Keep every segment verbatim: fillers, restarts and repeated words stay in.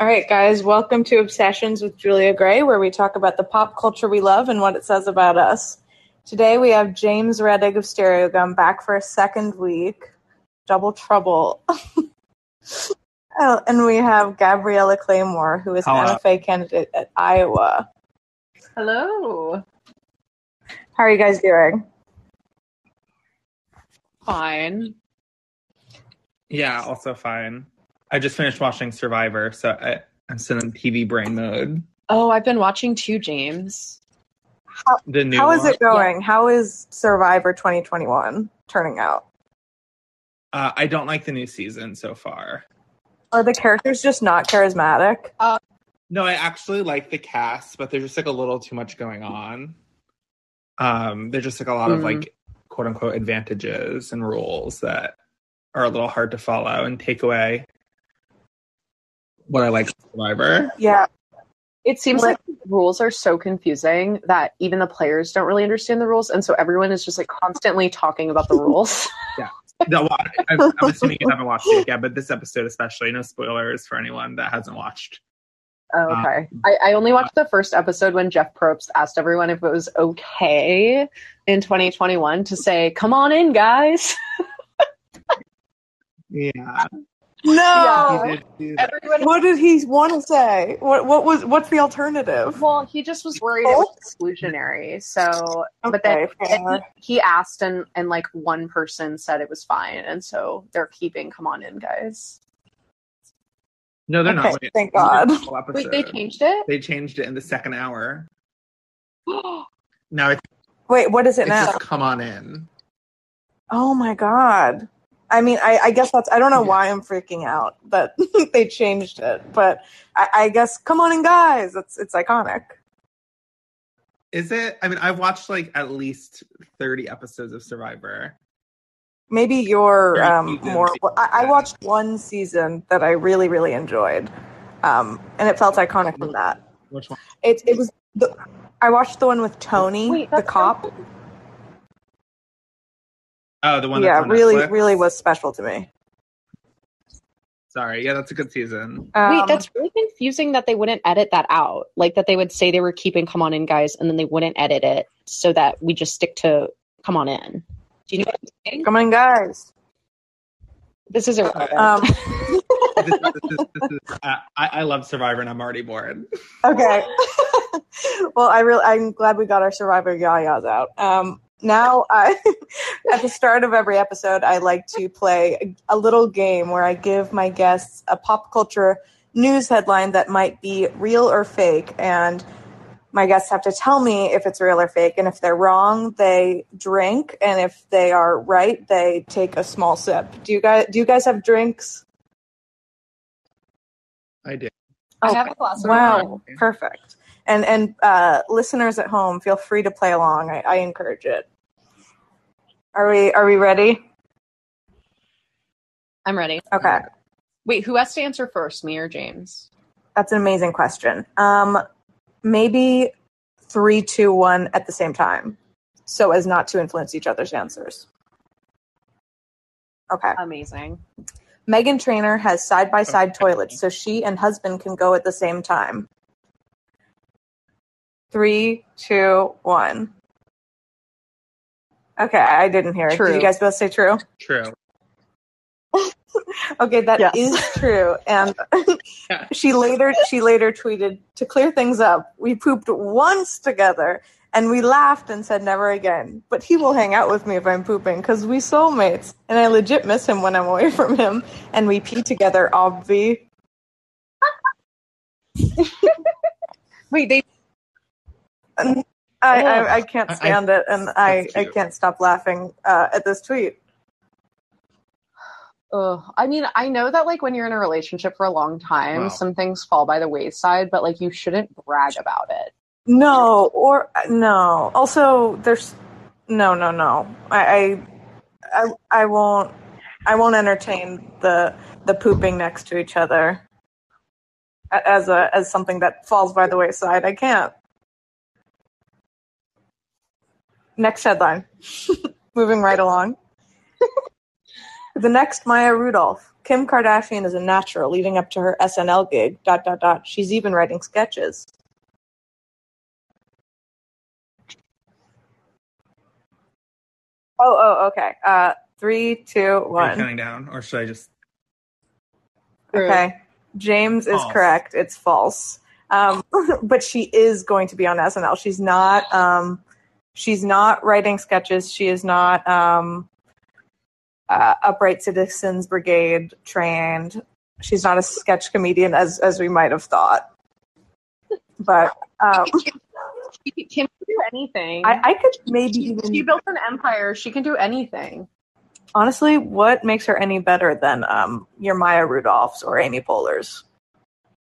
All right, guys, welcome to Obsessions with Julia Gray, where we talk about the pop culture we love and what it says about us. Today we have James Reddick of Stereogum back for a second week. Double trouble. Oh, and we have Gabriella Claymore, who is Hello. an M F A candidate at Iowa. Hello. How are you guys doing? Fine. Yeah, also fine. I just finished watching Survivor, so I, I'm still in T V brain mode. Oh, I've been watching too, James. How, the new how is it going? Yeah. How is Survivor twenty twenty-one turning out? Uh, I don't like the new season so far. Are the characters just not charismatic? Uh, no, I actually like the cast, but there's just like a little too much going on. Um, there's just like a lot mm. of like quote unquote advantages and rules that are a little hard to follow and take away what I like about Survivor. Yeah. It seems like the rules are so confusing that even the players don't really understand the rules, and so everyone is just like constantly talking about the rules. Yeah. No, I'm, I'm assuming you haven't watched it yet, but this episode especially, no spoilers for anyone that hasn't watched. Oh, okay. Um, I, I only watched the first episode when Jeff Probst asked everyone if it was okay in twenty twenty-one to say, come on in, guys. Yeah. No. Yeah. Did everyone, what did he want to say? What what was what's the alternative? Well, he just was worried oh. it was exclusionary. So, okay, but then it, he asked, and and like one person said it was fine, and so they're keeping "Come on in, guys." No, they're okay, not. Wait, thank God. Wait, they changed it. They changed it in the second hour. Now it's wait. What is it it's now? Just, come on in. Oh my God. I mean, I, I guess that's, I don't know why I'm freaking out that they changed it, but I, I guess, come on in, guys. It's it's iconic. Is it? I mean, I've watched like at least thirty episodes of Survivor. Maybe you're um, more, I, I watched one season that I really, really enjoyed. Um, and it felt iconic from that. Which one? It, it was, the, I watched the one with Tony, Wait, the cop. Right. Oh, the one. Yeah, really, Netflix. really was special to me. Sorry, yeah, that's a good season. Um, Wait, that's really confusing that they wouldn't edit that out. Like that they would say they were keeping "Come on in, guys," and then they wouldn't edit it, so that we just stick to "Come on in." Do you know what I'm saying? Come on in, guys. This is irrelevant. Um, this, this, this, this is, uh, I, I love Survivor, and I'm already bored. Okay. Well, I really, I'm glad we got our Survivor yayas out. Um, Now, I, at the start of every episode, I like to play a little game where I give my guests a pop culture news headline that might be real or fake, and my guests have to tell me if it's real or fake, and if they're wrong, they drink, and if they are right, they take a small sip. Do you guys, do you guys have drinks? I do. Oh, I have a glass of water. Wow, perfect. And and uh, listeners at home, feel free to play along. I, I encourage it. Are we are we ready? I'm ready. Okay. Wait, who has to answer first, me or James? That's an amazing question. Um, maybe three, two, one at the same time, so as not to influence each other's answers. Okay. Amazing. Meghan Trainor has side-by-side okay. toilets, so she and husband can go at the same time. Three, two, one. Okay, I didn't hear it. True. Did you guys both say true? True. Okay, that yes. is true. And yeah. she later she later tweeted, to clear things up, we pooped once together and we laughed and said never again. But he will hang out with me if I'm pooping because we soulmates. And I legit miss him when I'm away from him. And we pee together, obvi. Wait, they... I, I, I can't stand I, it, and I, I can't stop laughing uh, at this tweet. Ugh. I mean, I know that like when you're in a relationship for a long time, wow. some things fall by the wayside, but like you shouldn't brag about it. No, or no. Also, there's no, no, no. I, I, I, I won't. I won't entertain the the pooping next to each other as a as something that falls by the wayside. I can't. Next headline. Moving right along. The next Maya Rudolph Kim Kardashian is a natural leading up to her S N L gig, dot, dot, dot. She's even writing sketches. Oh, oh, okay. Uh, three, two, one. Are you counting down, or should I just? Okay. James false. Is correct. It's false. Um, but she is going to be on S N L. She's not. Um, she's not writing sketches. She is not um, uh, Upright Citizens Brigade trained. She's not a sketch comedian as as we might have thought. But. Um, She can do anything. I, I could maybe she, even... She built an empire. She can do anything. Honestly, what makes her any better than um, your Maya Rudolphs or Amy Poehler's?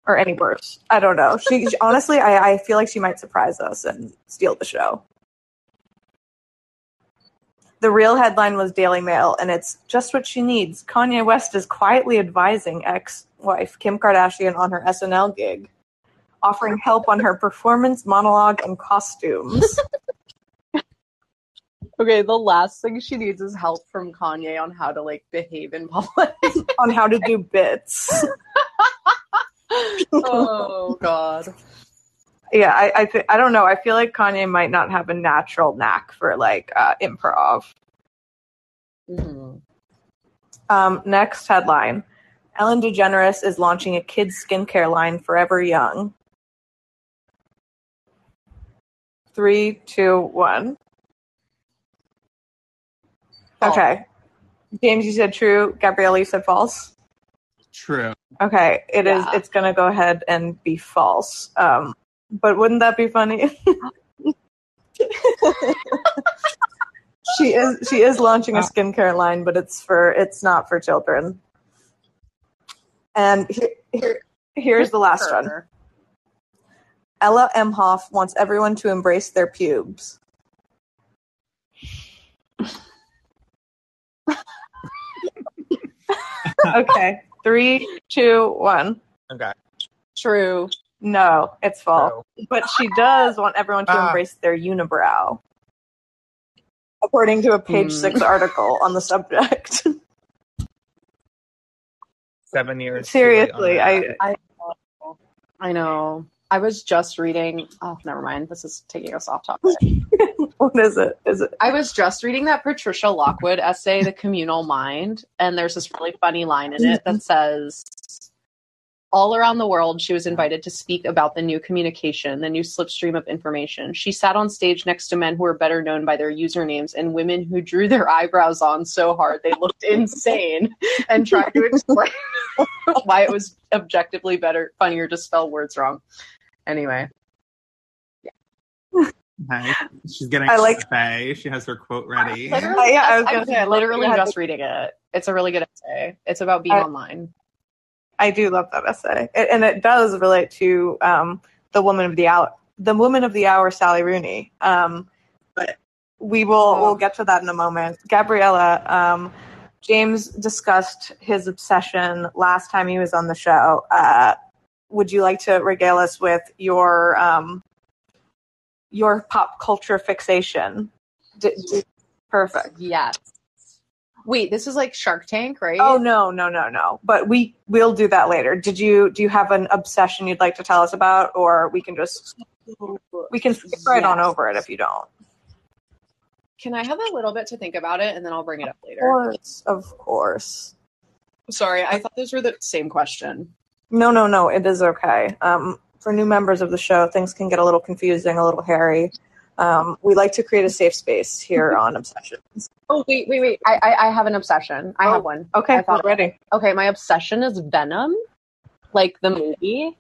Or any worse? I don't know. She, she honestly, I, I feel like she might surprise us and steal the show. The real headline was Daily Mail, and it's just what she needs. Kanye West is quietly advising ex-wife Kim Kardashian on her S N L gig. Offering help on her performance, monologue, and costumes. Okay, the last thing she needs is help from Kanye on how to, like, behave in public. On how to do bits. Oh, God. Yeah, I I, th- I don't know. I feel like Kanye might not have a natural knack for, like, uh, improv. Mm-hmm. Um, next headline. Ellen DeGeneres is launching a kids' skincare line, Forever Young. Three, two, one. False. Okay. James, you said true. Gabriella, you said false. True. Okay. It yeah. is. It's going to go ahead and be false. Um, but wouldn't that be funny? she is. She is launching a skincare line, but it's for. It's not for children. And here, here, here's the last one. Ella Emhoff wants everyone to embrace their pubes. Okay. Three, two, one. Okay. True. No, it's false. True. But she does want everyone to ah. embrace their unibrow, according to a Page mm. Six article on the subject. Seven years. Seriously, I, I I know. I was just reading. Oh, never mind. This is taking us off topic. What is it? Is it? I was just reading that Patricia Lockwood essay, "The Communal Mind," and there's this really funny line in it that says, "All around the world, she was invited to speak about the new communication, the new slipstream of information. She sat on stage next to men who were better known by their usernames and women who drew their eyebrows on so hard they looked insane, and tried to explain." Why it was objectively better, funnier to spell words wrong. Anyway. Yeah. Okay. She's getting I like essay. She has her quote ready. I literally, yeah, I was gonna I say, literally just to... reading it. It's a really good essay. It's about being I, online. I do love that essay. It, and it does relate to um, the woman of the hour, the woman of the hour, Sally Rooney. Um, but we will oh. we'll get to that in a moment. Gabriella, um, James discussed his obsession last time he was on the show. Uh, would you like to regale us with your um, your pop culture fixation? D- d- Perfect. Yes. Wait, this is like Shark Tank, right? Oh no, no, no, no. But we will do that later. Did you do you have an obsession you'd like to tell us about, or we can just we can skip right yes. on over it if you don't. Can I have a little bit to think about it, and then I'll bring it up later? Of course, of course. Sorry, I thought those were the same question. No, no, no, it is okay. Um, for new members of the show, things can get a little confusing, a little hairy. Um, we like to create a safe space here on Obsessions. Oh, wait, wait, wait. I, I, I have an obsession. I oh, have one. Okay, I thought ready. Okay, my obsession is Venom, like the movie.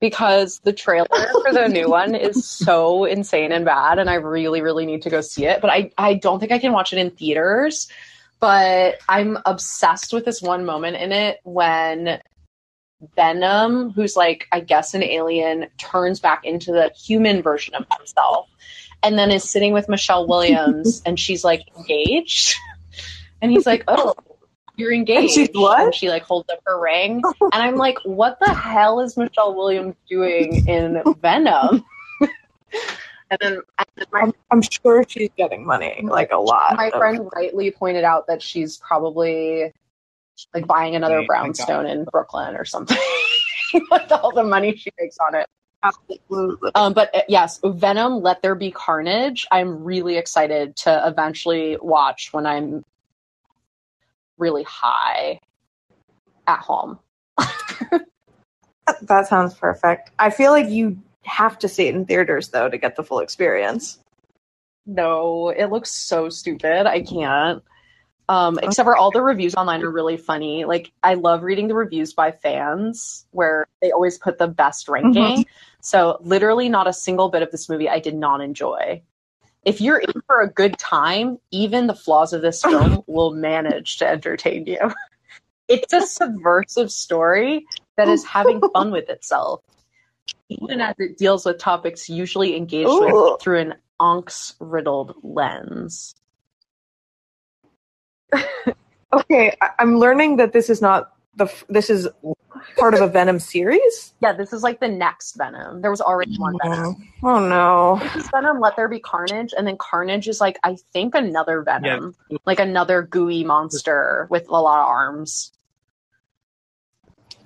Because the trailer for the new one is so insane and bad, and I really, really need to go see it. But I, I don't think I can watch it in theaters. But I'm obsessed with this one moment in it when Venom, who's like, I guess an alien, turns back into the human version of himself. And then is sitting with Michelle Williams, and she's like, engaged? And he's like, oh. You're engaged. And she's what? And she like holds up her ring, and I'm like, "What the hell is Michelle Williams doing in Venom?" and then, and then my, I'm, I'm sure she's getting money, like a lot. My of... friend rightly pointed out that she's probably like buying another right. brownstone in Brooklyn or something with all the money she makes on it. Absolutely. Um, but uh, yes, Venom, Let There Be Carnage. I'm really excited to eventually watch when I'm really high at home. That sounds perfect. I feel like you have to see it in theaters, though, to get the full experience. No, it looks so stupid. I can't. Um, okay. Except for all the reviews online are really funny. Like, I love reading the reviews by fans where they always put the best ranking. Mm-hmm. So literally not a single bit of this movie I did not enjoy. If you're in for a good time, even the flaws of this film will manage to entertain you. It's a subversive story that is having fun with itself, even as it deals with topics usually engaged Ooh. With through an angst-riddled lens. Okay, I- I'm learning that this is not the. F- this is part of a Venom series. Yeah, this is like the next Venom. There was already one Venom. Oh no! This is Venom, Let There Be Carnage, and then Carnage is like I think another Venom, yeah. like another gooey monster with a lot of arms.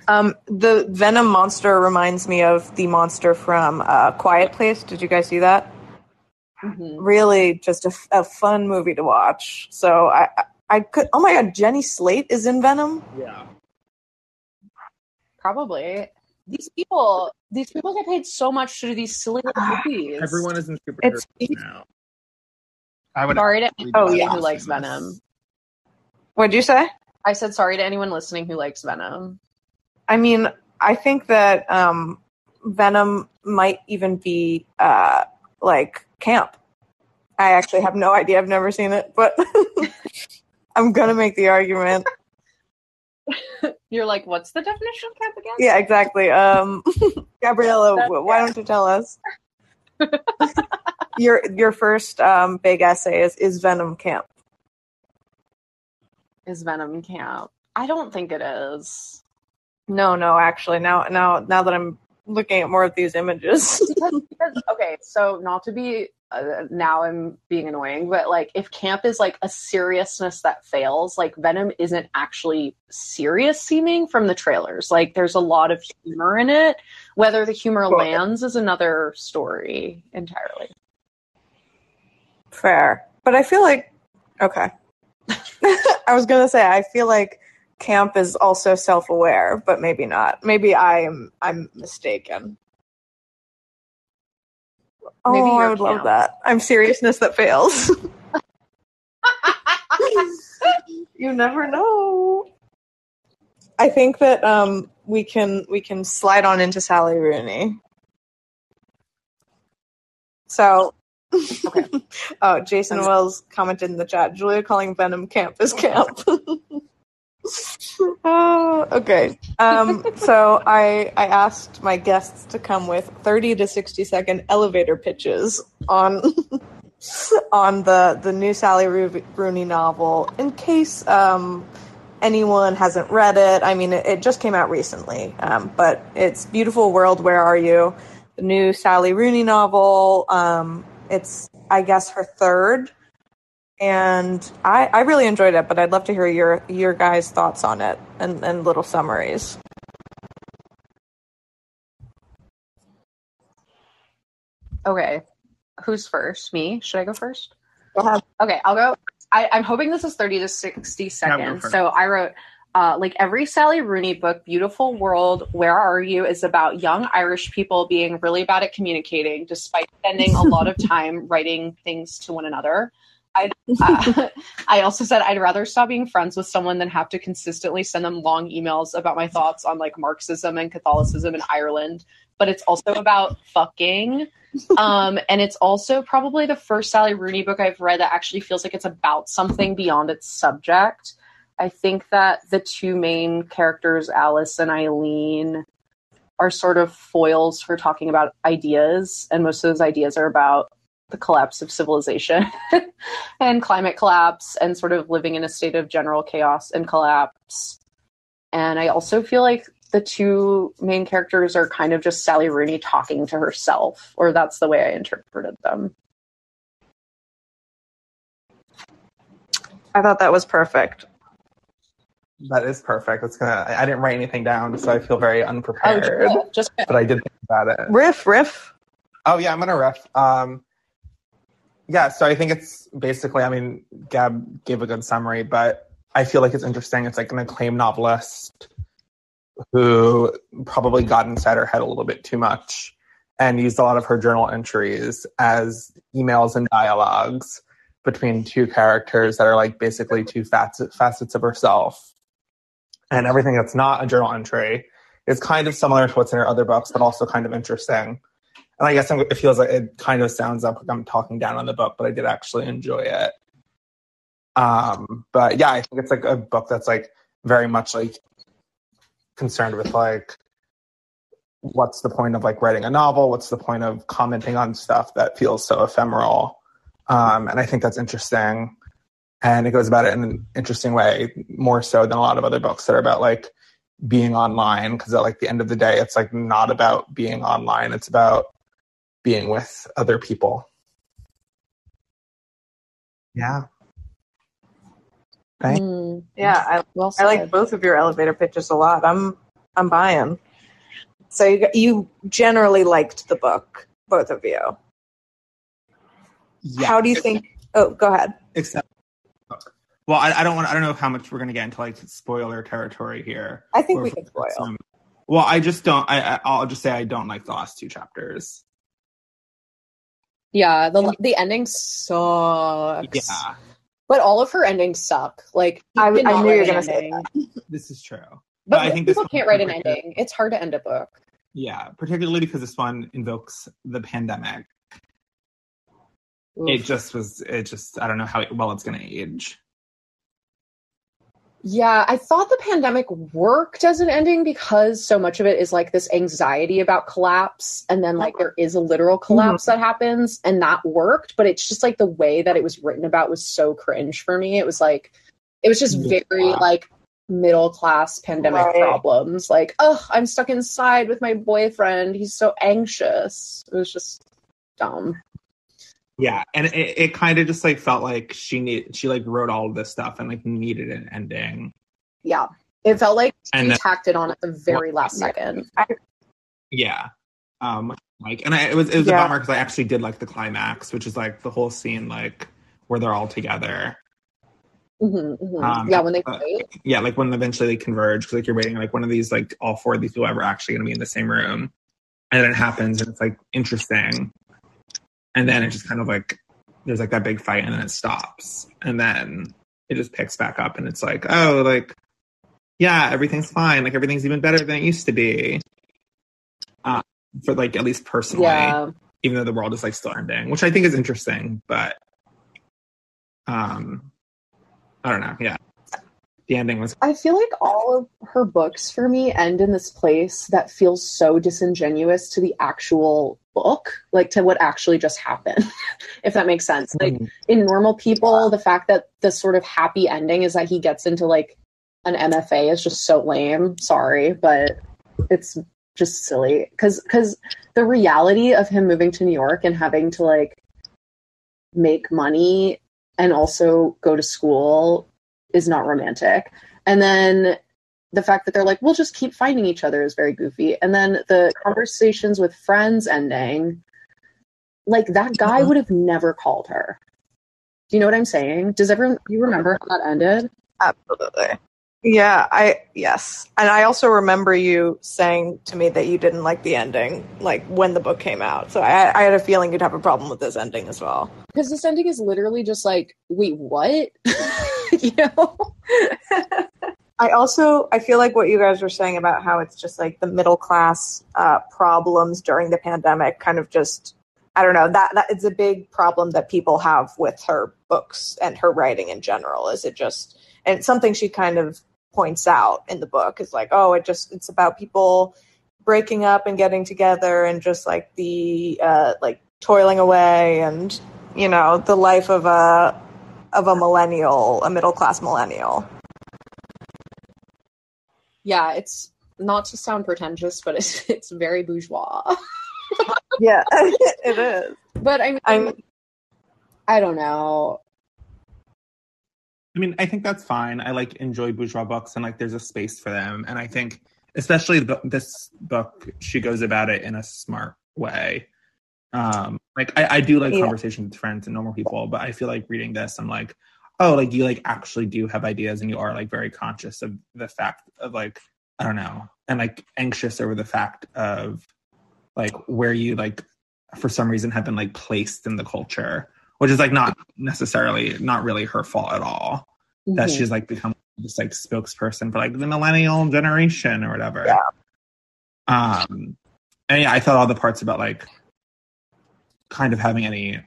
Um, the Venom monster reminds me of the monster from uh, Quiet Place. Did you guys see that? Mm-hmm. Really, just a, f- a fun movie to watch. So I, I, I could. Oh my God, Jenny Slate is in Venom. Yeah, probably. These people, these people get paid so much to do these silly little movies. Everyone is in superheroes now. I would. Sorry to oh yeah, who likes Venom? What'd you say? I said sorry to anyone listening who likes Venom. I mean, I think that um, Venom might even be, uh, like, camp. I actually have no idea. I've never seen it, but I'm going to make the argument. You're like, what's the definition of camp again? Yeah, exactly. Um, Gabriella, That's why yeah. don't you tell us? your your first um, big essay is, is Venom camp? Is Venom camp? I don't think it is. No, no, actually, now now, now that I'm looking at more of these images. because, because, okay, so not to be, uh, now I'm being annoying, but, like, if camp is, like, a seriousness that fails, like, Venom isn't actually serious-seeming from the trailers. Like, there's a lot of humor in it. Whether the humor cool. lands is another story entirely. Fair. But I feel like, okay. I was going to say, I feel like camp is also self-aware, but maybe not. Maybe I'm I'm mistaken. Maybe oh, I would camp. Love that. I'm seriousness that fails. You never know. I think that um, we can we can slide on into Sally Rooney. So, okay. oh, Jason I'm- Wells commented in the chat. Julia calling Venom camp is camp. Oh, okay. Um, so I I asked my guests to come with thirty to sixty second elevator pitches on on the the new Sally Rooney novel, in case um, anyone hasn't read it. I mean, it, it just came out recently, um, but it's Beautiful World, Where Are You? The new Sally Rooney novel. Um, it's I guess her third. And I, I really enjoyed it, but I'd love to hear your your guys' thoughts on it and, and little summaries. Okay. Who's first? Me? Should I go first? Yeah. Okay, I'll go. I, I'm hoping this is thirty to sixty seconds. So I wrote, uh, like every Sally Rooney book, Beautiful World, Where Are You? Is about young Irish people being really bad at communicating despite spending a lot of time writing things to one another. I, uh, I also said I'd rather stop being friends with someone than have to consistently send them long emails about my thoughts on like Marxism and Catholicism in Ireland, but it's also about fucking. Um, and it's also probably the first Sally Rooney book I've read that actually feels like it's about something beyond its subject. I think that the two main characters, Alice and Eileen, are sort of foils for talking about ideas. And most of those ideas are about the collapse of civilization and climate collapse and sort of living in a state of general chaos and collapse. And I also feel like the two main characters are kind of just Sally Rooney talking to herself, or that's the way I interpreted them. I thought that was perfect. That is perfect. That's gonna. I didn't write anything down, so I feel very unprepared. Oh, just, just, but I did think about it. Riff, riff. Oh yeah, I'm gonna riff. Um, yeah. So I think it's basically. I mean, Gab gave a good summary, but I feel like it's interesting. It's like an acclaimed novelist who probably got inside her head a little bit too much and used a lot of her journal entries as emails and dialogues between two characters that are like basically two facets facets of herself. And everything that's not a journal entry is kind of similar to what's in her other books, but also kind of interesting. And I guess it feels like it kind of sounds like I'm talking down on the book, but I did actually enjoy it. Um, but yeah, I think it's like a book that's like very much like concerned with like, what's the point of like writing a novel? What's the point of commenting on stuff that feels so ephemeral? Um, and I think that's interesting. And it goes about it in an interesting way, more so than a lot of other books that are about like being online. Because at like the end of the day, it's like not about being online. It's about being with other people. Yeah. Right? Mm, yeah, I, well I like both of your elevator pitches a lot. I'm I'm buying. So you you generally liked the book, both of you. Yeah. How do you think? Oh, go ahead. Except. Well, I, I don't want. I don't know how much we're going to get into like spoiler territory here. I think we can spoil. Some, well, I just don't. I, I I'll just say I don't like the last two chapters. Yeah, the the ending sucks. Yeah, but all of her endings suck. Like I, I knew you were going to say that. This is true. But, but I think people this can't write an ending. Good. It's hard to end a book. Yeah, particularly because this one invokes the pandemic. Oof. It just was. It just. I don't know how well it's going to age. Yeah, I thought the pandemic worked as an ending because so much of it is like this anxiety about collapse, and then like there is a literal collapse mm-hmm. that happens, and that worked. But it's just like the way that it was written about was so cringe for me. It was like, it was just very yeah. like middle class pandemic right. problems. Like, oh, I'm stuck inside with my boyfriend. He's so anxious. It was just dumb. Yeah, and it, it kind of just like felt like she need she like wrote all of this stuff and like needed an ending. Yeah, it felt like she then, tacked it on at the very well, last second. I, yeah, um, like, and I, it was it was yeah. a bummer because I actually did like the climax, which is like the whole scene like where they're all together. Mm-hmm, mm-hmm. Um, yeah, when they uh, yeah, like when eventually they converge because like you're waiting like one of these like all four of these people are actually going to be in the same room, and then it happens and it's like interesting. And then it just kind of like, there's like that big fight and then it stops. And then it just picks back up and it's like, oh, like, yeah, everything's fine. Like everything's even better than it used to be. Uh, for like, at least personally, yeah. even though the world is like still ending, which I think is interesting, but um, I don't know. Yeah. The ending was. I feel like all of her books for me end in this place that feels so disingenuous to the actual book, like to what actually just happened, if that makes sense. Like in Normal People, the fact that the sort of happy ending is that he gets into like an M F A is just so lame. Sorry, but it's just silly because because the reality of him moving to New York and having to like make money and also go to school is not romantic. And then the fact that they're like, we'll just keep finding each other is very goofy. And then the Conversations with Friends ending, like that guy would have never called her. Do you know what I'm saying? Does everyone, you remember how that ended? Absolutely. Yeah, I, yes. And I also remember you saying to me that you didn't like the ending, like when the book came out. So I, I had a feeling you'd have a problem with this ending as well. Because this ending is literally just like, wait, what? You know? I also, I feel like what you guys were saying about how it's just like the middle class uh, problems during the pandemic kind of just, I don't know, that, that it's a big problem that people have with her books and her writing in general. Is it just, and it's something she kind of points out in the book is like, oh, it just, it's about people breaking up and getting together and just like the, uh, like toiling away and, you know, the life of a, of a millennial, a middle-class millennial. Yeah, it's not to sound pretentious, but it's it's very bourgeois. Yeah, it is. But I mean, I'm, I don't know. I mean, I think that's fine. I like enjoy bourgeois books and like there's a space for them. And I think especially the, this book, she goes about it in a smart way. Um, like I, I do like yeah. Conversations with Friends and Normal People, but I feel like reading this, I'm like, oh, like you like actually do have ideas and you are like very conscious of the fact of like, I don't know, and like anxious over the fact of like where you like, for some reason have been like placed in the culture, which is like not necessarily, not really her fault at all. Mm-hmm. That she's like become this like spokesperson for like the millennial generation or whatever. Yeah. Um, and yeah, I thought all the parts about like kind of having any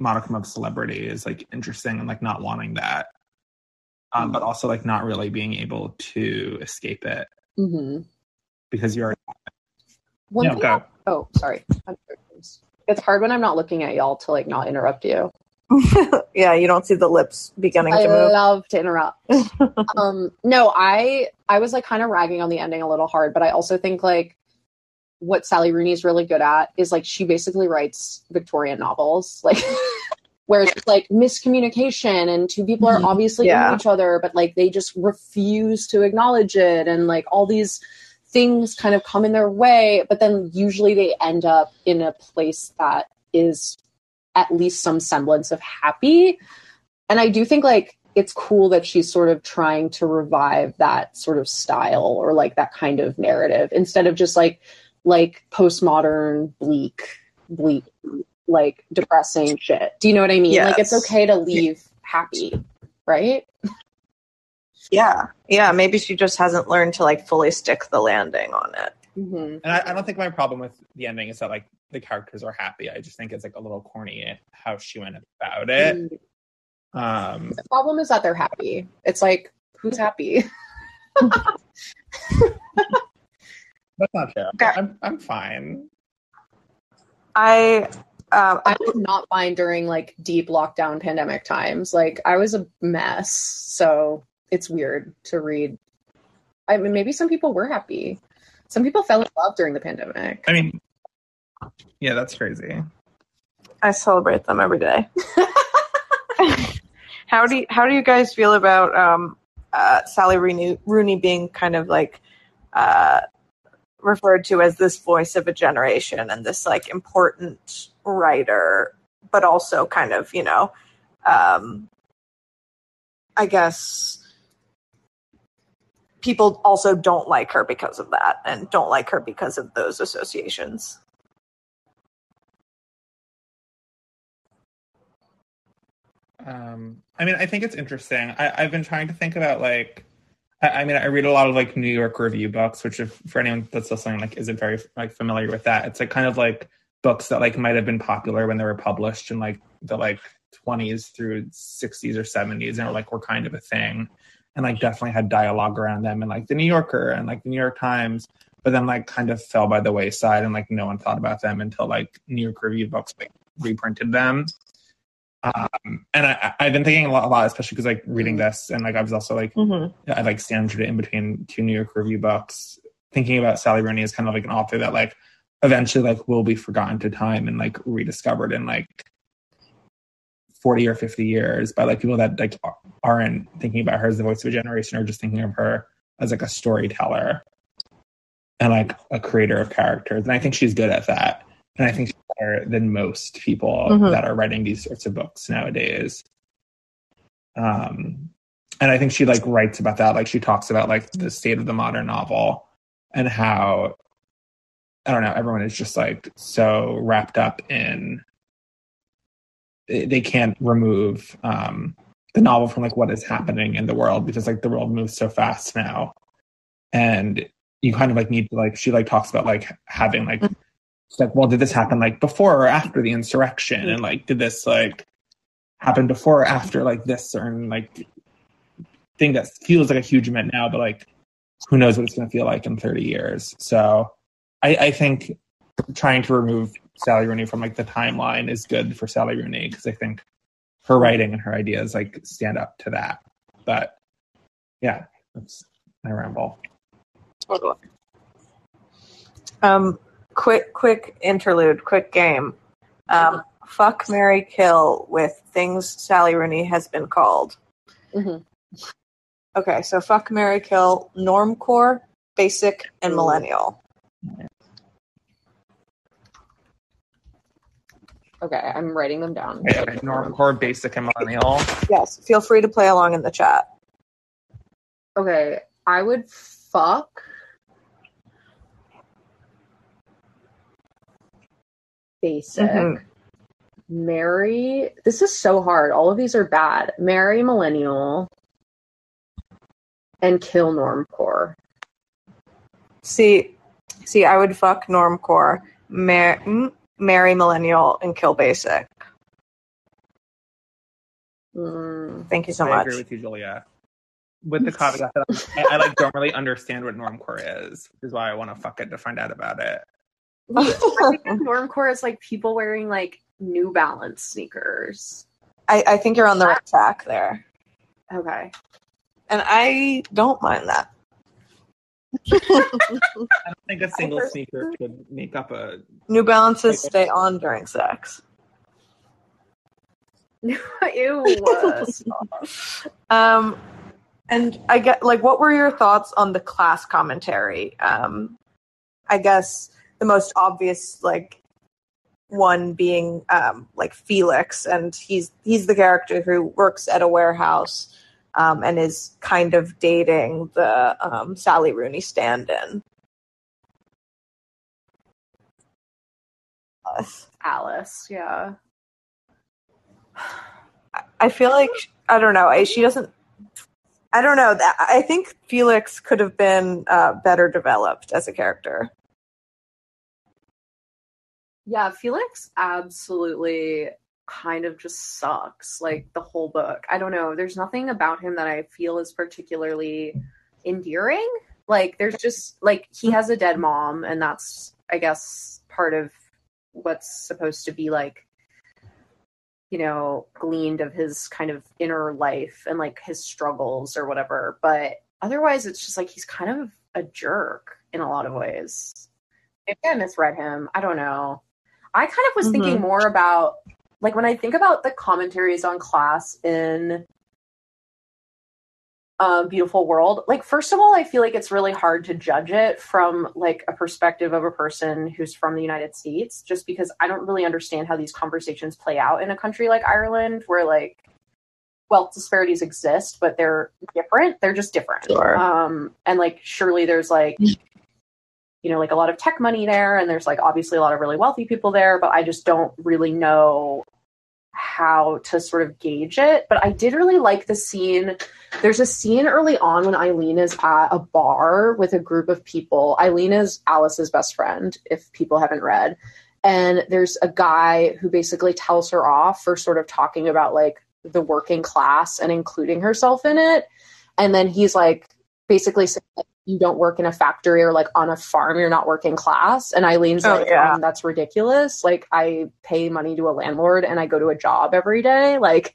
modicum of celebrity is like interesting and like not wanting that, um, but also like not really being able to escape it mm-hmm. because you're. One yeah, thing I, oh, sorry. It's hard when I'm not looking at y'all to like not interrupt you. Yeah, you don't see the lips beginning I to move. I love to interrupt. um, no, I I was like kind of ragging on the ending a little hard, but I also think like what Sally Rooney is really good at is like she basically writes Victorian novels, like where it's like miscommunication and two people are obviously yeah. in each other, but like they just refuse to acknowledge it, and like all these things kind of come in their way, but then usually they end up in a place that is at least some semblance of happy. And I do think like it's cool that she's sort of trying to revive that sort of style or like that kind of narrative instead of just like like postmodern bleak bleak like depressing shit. Do you know what I mean? Yes. Like it's okay to leave happy, right? Yeah, yeah. Maybe she just hasn't learned to like fully stick the landing on it. Mm-hmm. And I, I don't think my problem with the ending is that like the characters are happy. I just think it's like a little corny how she went about it. Um, the problem is that they're happy. It's like who's happy? That's not fair. Okay. I'm I'm fine. I. Um, I was not fine during like deep lockdown pandemic times. Like I was a mess. So. It's weird to read. I mean, maybe some people were happy. Some people fell in love during the pandemic. I mean, yeah, that's crazy. I celebrate them every day. How do you, how do you guys feel about um, uh, Sally Rooney, Rooney being kind of like uh, referred to as this voice of a generation and this like important writer, but also kind of, you know, um, I guess... people also don't like her because of that and don't like her because of those associations. Um, I mean, I think it's interesting. I, I've been trying to think about like, I, I mean, I read a lot of like New York Review Books, which if, for anyone that's listening, like isn't very like familiar with that. It's like kind of like books that like might've been popular when they were published in like the like twenties through sixties or seventies and like were kind of a thing. And like definitely had dialogue around them and like the New Yorker and like the New York Times, but then like kind of fell by the wayside and like no one thought about them until like New York Review Books like reprinted them. Um, and I, I've been thinking a lot, a lot, especially because like reading this and like I was also like mm-hmm. I like sandwiched it in between two New York Review Books, thinking about Sally Rooney as kind of like an author that like eventually like will be forgotten to time and like rediscovered in like forty or fifty years by like people that like aren't thinking about her as the voice of a generation or just thinking of her as like a storyteller and like a creator of characters. And I think she's good at that. And I think she's better than most people mm-hmm. that are writing these sorts of books nowadays. Um, and I think she like writes about that. Like she talks about like the state of the modern novel and how, I don't know, everyone is just like so wrapped up in they can't remove um, the novel from like what is happening in the world because like the world moves so fast now, and you kind of like need to like she like talks about like having like it's like well did this happen like before or after the insurrection and like did this like happen before or after like this certain like thing that feels like a huge event now but like who knows what it's going to feel like in thirty years. So I, I think trying to remove Sally Rooney from like the timeline is good for Sally Rooney because I think her writing and her ideas like stand up to that. But yeah, that's my ramble. Um, quick, quick interlude, quick game. Um, fuck, marry, kill with things Sally Rooney has been called. Mm-hmm. Okay, so fuck, marry, kill, normcore, basic, and millennial. Okay, I'm writing them down. Yeah, normcore, basic, and millennial. Yes, feel free to play along in the chat. Okay, I would fuck. Basic. Mm-hmm. Marry. This is so hard. All of these are bad. Marry millennial. And kill normcore. See, see, I would fuck normcore, mar- marry millennial, and kill basic. Mm, Thank you so I much. I agree with you, Julia. With the caveat that I, I like don't really understand what normcore is, which is why I want to fuck it to find out about it. I think normcore is like people wearing like New Balance sneakers. I, I think you're on the right track there. Okay. And I don't mind that. I don't think a single sneaker could make up a... New Balances stay on during sex. Ew. um, and I get, like, what were your thoughts on the class commentary? Um, I guess the most obvious, like, one being, um, like, Felix, and he's he's the character who works at a warehouse. Um, and is kind of dating the um, Sally Rooney stand-in. Alice. Alice, yeah. I feel like, I don't know, I, she doesn't, I don't know, I think Felix could have been uh, better developed as a character. Yeah, Felix absolutely... kind of just sucks, like, the whole book. I don't know. There's nothing about him that I feel is particularly endearing. Like, there's just, like, he has a dead mom, and that's, I guess, part of what's supposed to be, like, you know, gleaned of his kind of inner life and, like, his struggles or whatever. But otherwise, it's just, like, he's kind of a jerk in a lot of ways. Maybe I misread him. I don't know. I kind of was mm-hmm. thinking more about... Like, when I think about the commentaries on class in uh, Beautiful World, like, first of all, I feel like it's really hard to judge it from, like, a perspective of a person who's from the United States, just because I don't really understand how these conversations play out in a country like Ireland, where, like, wealth disparities exist, but they're different. They're just different. Sure. Um, and, like, surely there's, like... you know, like a lot of tech money there, and there's like obviously a lot of really wealthy people there, but I just don't really know how to sort of gauge it. But I did really like the scene. There's a scene early on when Eileen is at a bar with a group of people. Eileen is Alice's best friend, if people haven't read. And there's a guy who basically tells her off for sort of talking about like the working class and including herself in it. And then he's like basically saying, you don't work in a factory or like on a farm, you're not working class. And Eileen's oh, like, yeah. um, that's ridiculous. Like, I pay money to a landlord and I go to a job every day. Like,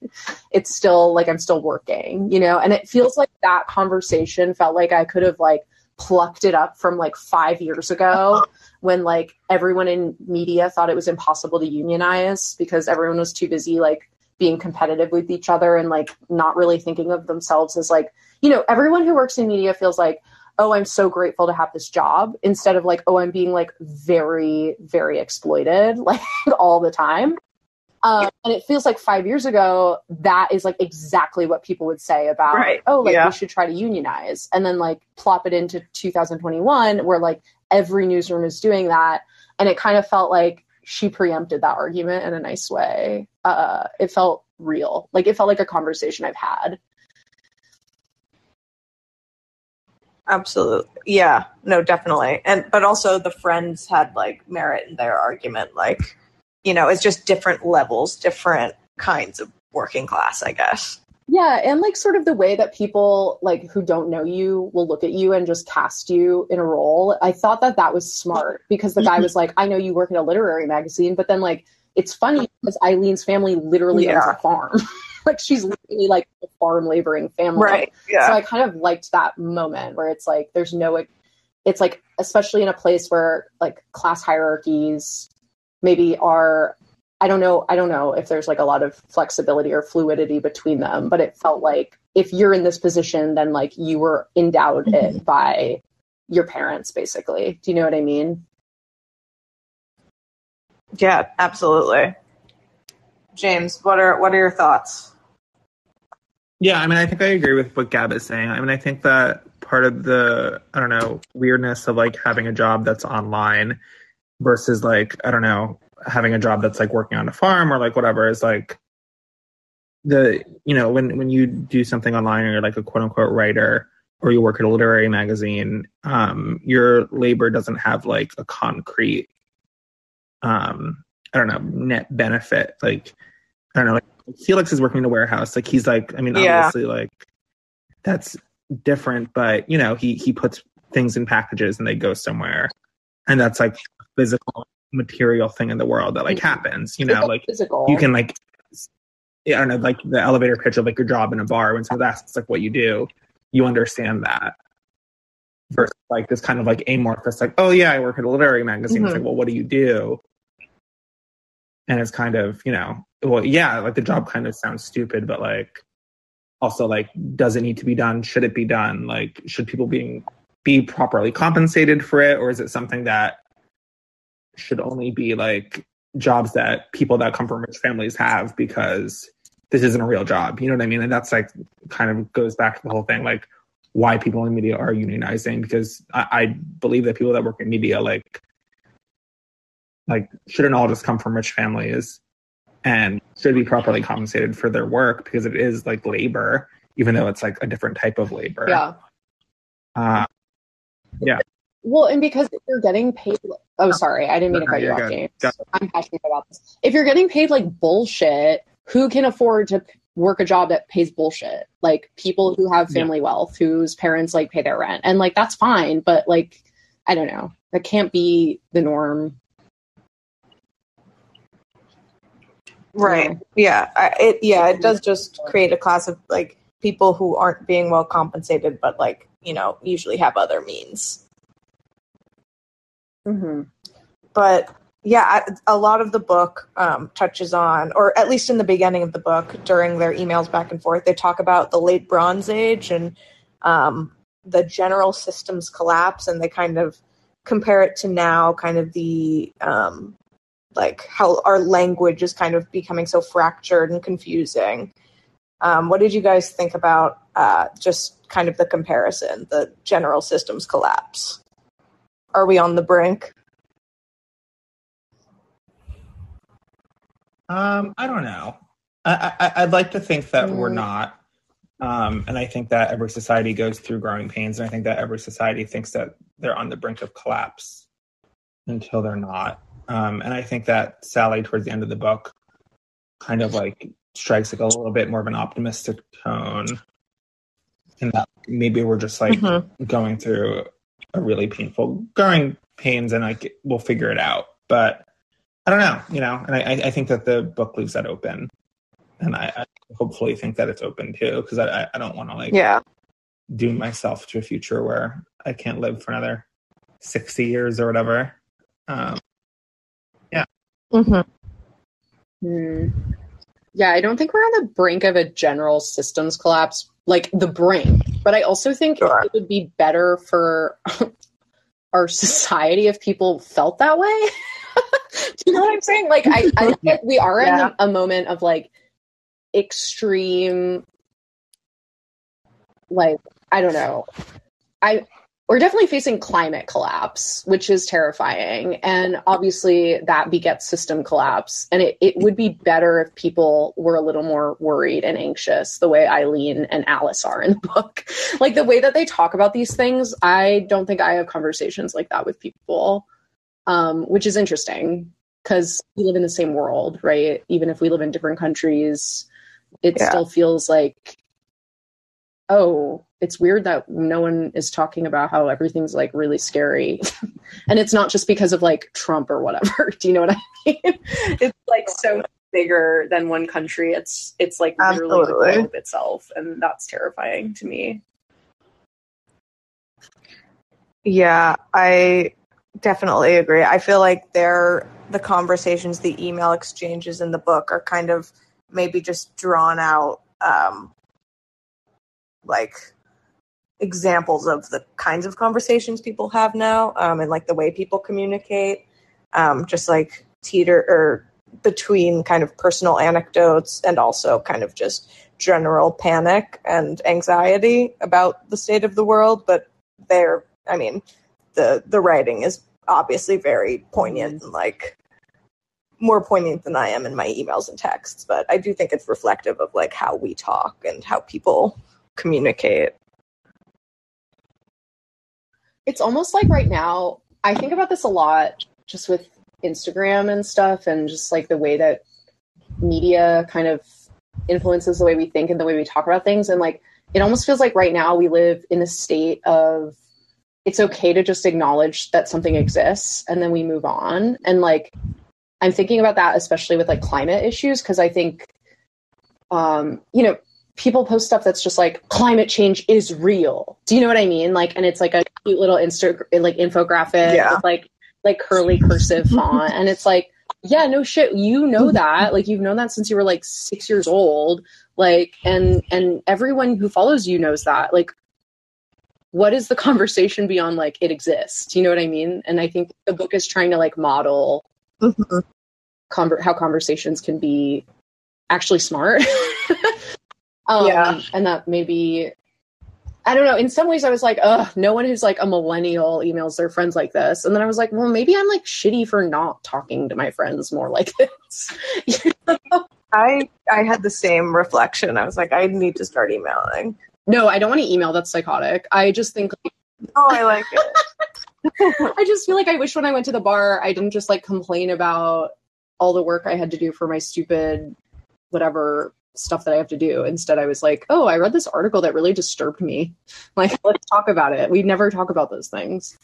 it's still like, I'm still working, you know? And it feels like that conversation felt like I could have like plucked it up from like five years ago when like everyone in media thought it was impossible to unionize because everyone was too busy, like being competitive with each other and like not really thinking of themselves as like, you know, everyone who works in media feels like, oh, I'm so grateful to have this job, instead of like, oh, I'm being like very, very exploited like all the time. Um, and it feels like five years ago, that is like exactly what people would say about, right. oh, like yeah. we should try to unionize, and then like plop it into two thousand twenty-one where like every newsroom is doing that. And it kind of felt like she preempted that argument in a nice way. Uh, it felt real. Like it felt like a conversation I've had. Absolutely. Yeah. No, definitely. And but also the friends had like merit in their argument. Like, you know, it's just different levels, different kinds of working class, I guess. Yeah. And like sort of the way that people like who don't know you will look at you and just cast you in a role. I thought that that was smart because the guy was like, I know you work at a literary magazine, but then like, it's funny because Eileen's family literally yeah. owns a farm. Like, she's literally, like, a farm-laboring family. Right, yeah. So I kind of liked that moment where it's, like, there's no... It's, like, especially in a place where, like, class hierarchies maybe are... I don't know. I don't know if there's, like, a lot of flexibility or fluidity between them, but it felt like if you're in this position, then like you were endowed mm-hmm. it by your parents, basically. Do you know what I mean? Yeah, absolutely. James, what are what are your thoughts? Yeah, I mean, I think I agree with what Gab is saying. I mean, I think that part of the, I don't know, weirdness of like having a job that's online versus like, I don't know, having a job that's like working on a farm or like whatever is like the, you know, when, when you do something online or you're like a quote unquote writer or you work at a literary magazine, um, your labor doesn't have like a concrete, um, I don't know, net benefit. Like, I don't know, like Felix is working in a warehouse. Like he's like, I mean, yeah. obviously like that's different, but you know, he, he puts things in packages and they go somewhere. And that's like a physical material thing in the world that like happens, you know, like physical. You can like, I don't know, like the elevator pitch of like your job in a bar when someone asks like what you do, you understand that. Versus like this kind of like amorphous, like, oh yeah, I work at a literary magazine. Mm-hmm. It's like, well, what do you do? And it's kind of, you know, well, yeah, like the job kind of sounds stupid, but like also like, does it need to be done? Should it be done? Like, should people be, be properly compensated for it? Or is it something that should only be like jobs that people that come from rich families have because this isn't a real job? You know what I mean? And that's like, kind of goes back to the whole thing, like why people in media are unionizing, because I, I believe that people that work in media, like, like shouldn't all just come from rich families and should be properly compensated for their work because it is like labor, even though it's like a different type of labor. Yeah. Uh, yeah. Well, and because if you're getting paid, oh, sorry, I didn't mean to cut you off, James. I'm passionate about this. If you're getting paid like bullshit, who can afford to work a job that pays bullshit? Like people who have family yeah. wealth, whose parents like pay their rent, and like, that's fine. But like, I don't know, that can't be the norm. Right. Yeah. I, it yeah, it does just create a class of like people who aren't being well compensated, but like, you know, usually have other means. Mm-hmm. But yeah, I, a lot of the book um, touches on, or at least in the beginning of the book, during their emails back and forth, they talk about the late Bronze Age and um, the general systems collapse, and they kind of compare it to now, kind of the um, like how our language is kind of becoming so fractured and confusing. Um, what did you guys think about uh, just kind of the comparison, the general systems collapse? Are we on the brink? Um, I don't know. I, I, I'd like to think that mm. we're not. Um, and I think that every society goes through growing pains. And I think that every society thinks that they're on the brink of collapse until they're not. Um, and I think that Sally, towards the end of the book, kind of like strikes like a little bit more of an optimistic tone, and that maybe we're just like mm-hmm. going through a really painful growing pains, and like we'll figure it out. But I don't know, you know. And I, I think that the book leaves that open, and I, I hopefully think that it's open too, because I, I don't want to like yeah. doom myself to a future where I can't live for another sixty years or whatever. Um, Mm-hmm. Mm. Yeah, I don't think we're on the brink of a general systems collapse, like the brink. But I also think sure. it would be better for our society if people felt that way. Do you know what I'm saying? Like, I, I think like we are yeah. in a moment of like extreme, like, I don't know. I. We're definitely facing climate collapse, which is terrifying. And obviously that begets system collapse. And it, it would be better if people were a little more worried and anxious, the way Eileen and Alice are in the book. Like the way that they talk about these things, I don't think I have conversations like that with people, um, which is interesting because we live in the same world, right? Even if we live in different countries, it yeah. still feels like, oh, it's weird that no one is talking about how everything's like really scary. And it's not just because of like Trump or whatever. Do you know what I mean? It's like so bigger than one country. It's, it's like literally the globe itself. And that's terrifying to me. Yeah, I definitely agree. I feel like they're the conversations, the email exchanges in the book are kind of maybe just drawn out, um, like examples of the kinds of conversations people have now, um, and like the way people communicate, um, just like teeter or between kind of personal anecdotes and also kind of just general panic and anxiety about the state of the world. But they're, I mean, the, the writing is obviously very poignant and like more poignant than I am in my emails and texts, but I do think it's reflective of like how we talk and how people communicate. It's almost like right now, I think about this a lot just with Instagram and stuff and just like the way that media kind of influences the way we think and the way we talk about things. And like, it almost feels like right now we live in a state of it's okay to just acknowledge that something exists and then we move on. And like, I'm thinking about that, especially with like climate issues. Cause I think, um, you know, people post stuff that's just like climate change is real. Do you know what I mean? Like, and it's like a cute little Insta like infographic, yeah. with, like, like curly cursive font. And it's like, yeah, no shit. You know that, like, you've known that since you were like six years old. Like, and, and everyone who follows you knows that, like, what is the conversation beyond like it exists? Do you know what I mean? And I think the book is trying to like model mm-hmm. conver- how conversations can be actually smart. um, yeah. And that maybe, I don't know. In some ways I was like, oh, no one who's like a millennial emails their friends like this. And then I was like, well, maybe I'm like shitty for not talking to my friends more like this. You know? I, I had the same reflection. I was like, I need to start emailing. No, I don't want to email. That's psychotic. I just think. Like, oh, I like it. I just feel like I wish when I went to the bar, I didn't just like complain about all the work I had to do for my stupid whatever stuff that I have to do. Instead, I was like, oh, I read this article that really disturbed me. Like, let's talk about it. We never talk about those things.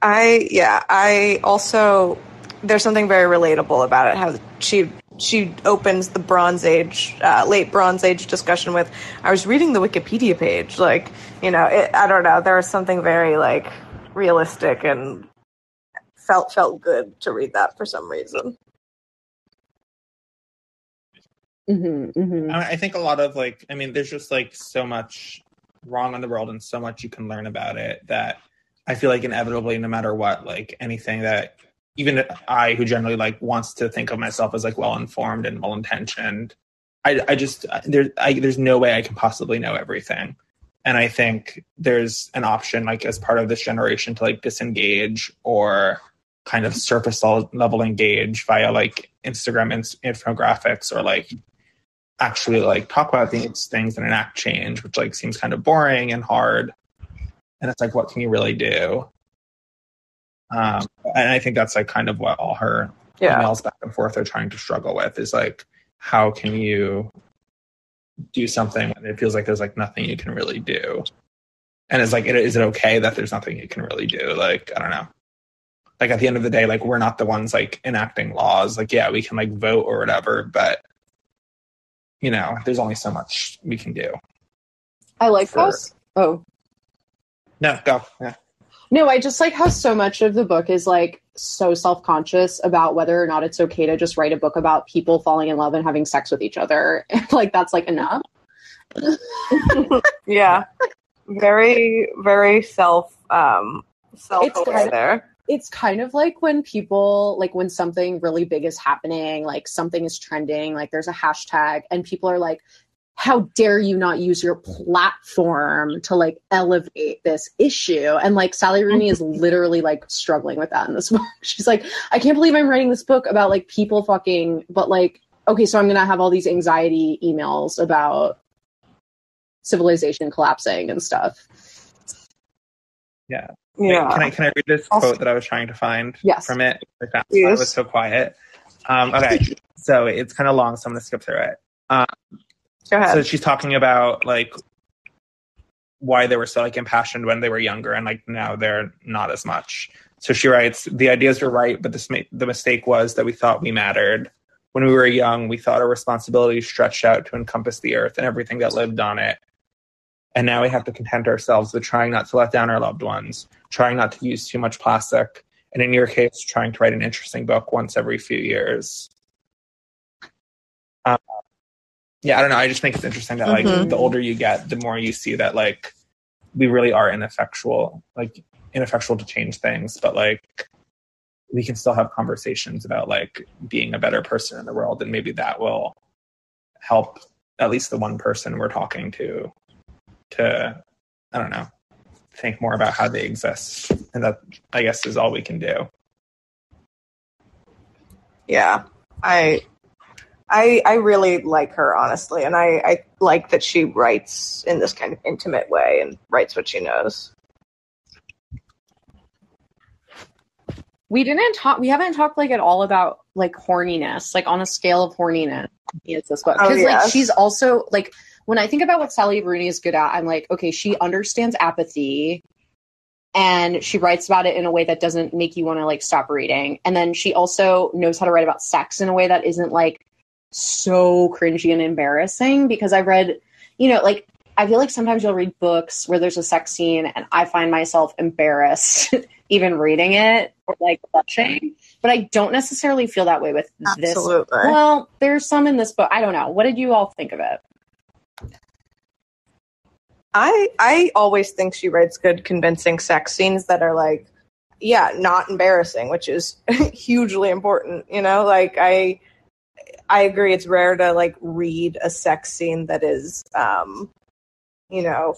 I, yeah, I also, there's something very relatable about it. How she She opens the Bronze Age, uh, late Bronze Age discussion with, I was reading the Wikipedia page. Like, you know, it, I don't know. There was something very, like, realistic and felt felt good to read that for some reason. Mm-hmm, mm-hmm. I think a lot of, like, I mean, there's just, like, so much wrong in the world and so much you can learn about it that I feel like inevitably, no matter what, like, anything that... even I, who generally like wants to think of myself as like well-informed and well-intentioned, I, I just, there, I, there's no way I can possibly know everything. And I think there's an option like as part of this generation to like disengage or kind of surface level engage via like Instagram infographics or like actually like talk about these things and enact change, which like seems kind of boring and hard. And it's like, what can you really do? Um, and I think that's like kind of what all her yeah. emails back and forth are trying to struggle with is like, how can you do something when it feels like there's like nothing you can really do? And it's like, it, is it okay that there's nothing you can really do? Like, I don't know. Like at the end of the day, like we're not the ones like enacting laws. Like, yeah, we can like vote or whatever, but you know, there's only so much we can do. I like for... those. Oh, no, go. Yeah. No, I just like how so much of the book is like so self-conscious about whether or not it's okay to just write a book about people falling in love and having sex with each other. Like that's like enough. Yeah. Very, very self, um, self-aware it's there. Of, it's kind of like when people, like when something really big is happening, like something is trending, like there's a hashtag and people are like, how dare you not use your platform to like elevate this issue? And like Sally Rooney is literally like struggling with that in this book. She's like, I can't believe I'm writing this book about like people fucking, but like, okay, so I'm going to have all these anxiety emails about civilization collapsing and stuff. Yeah. Yeah. Wait, can I, can I read this also, quote that I was trying to find yes. from it? I found yes. it was so quiet. Um, okay. So it's kind of long, so I'm going to skip through it. Um, So she's talking about like why they were so like impassioned when they were younger and like now they're not as much. So she writes, the ideas were right, but this ma- the mistake was that we thought we mattered. When we were young, we thought our responsibility stretched out to encompass the earth and everything that lived on it. And now we have to content ourselves with trying not to let down our loved ones, trying not to use too much plastic, and in your case, trying to write an interesting book once every few years. Um, yeah, I don't know. I just think it's interesting that, like, mm-hmm. the older you get, the more you see that, like, we really are ineffectual, like, ineffectual to change things, but, like, we can still have conversations about, like, being a better person in the world, and maybe that will help at least the one person we're talking to to, I don't know, think more about how they exist. And that, I guess, is all we can do. Yeah, I... I, I really like her, honestly, and I, I like that she writes in this kind of intimate way and writes what she knows. We didn't talk. We haven't talked like at all about like horniness, like on a scale of horniness. It's this book because oh, yes. like she's also like when I think about what Sally Rooney is good at, I'm like, okay, she understands apathy. And she writes about it in a way that doesn't make you want to like stop reading. And then she also knows how to write about sex in a way that isn't like so cringy and embarrassing, because I've read, you know, like, I feel like sometimes you'll read books where there's a sex scene and I find myself embarrassed even reading it or like blushing, but I don't necessarily feel that way with Absolutely. This. Well, there's some in this book. I don't know. What did you all think of it? I I always think she writes good, convincing sex scenes that are like, yeah, not embarrassing, which is hugely important. You know, like I I agree. It's rare to like read a sex scene that is, um, you know,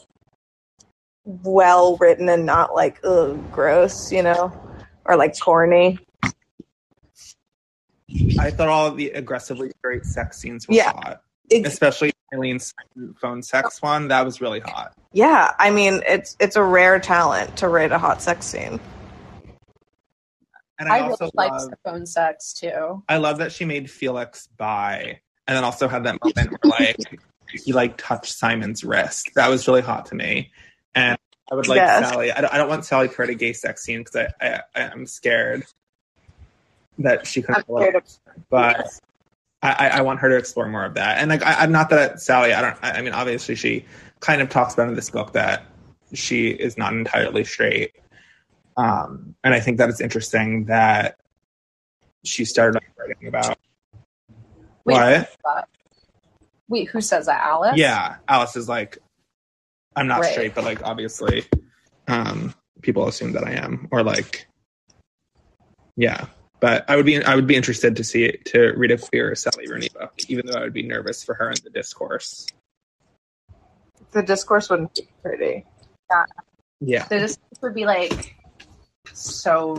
well written and not like, ugh, gross, you know, or like corny. I thought all of the aggressively straight sex scenes were yeah. hot, especially Eileen's phone sex one. That was really hot. Yeah, I mean, it's it's a rare talent to write a hot sex scene. And I, I also really liked love, the phone sex too. I love that she made Felix bi, and then also had that moment where like he like touched Simon's wrist. That was really hot to me. And I would like yes. Sally. I don't, I don't want Sally create a gay sex scene because I, I I am scared that she couldn't. Of, but. Yes. I, I want her to explore more of that. And like, I, I'm not that Sally, I don't, I, I mean, obviously she kind of talks about in this book that she is not entirely straight. Um, and I think that it's interesting that she started writing about Wait, what? Who Wait, who says that? Alice? Yeah. Alice is like, I'm not right. straight, but like, obviously um, people assume that I am, or like, yeah. But I would be I would be interested to see it, to read a queer Sally Rooney book, even though I would be nervous for her in the discourse. The discourse wouldn't be pretty. Yeah. Yeah. The discourse would be like so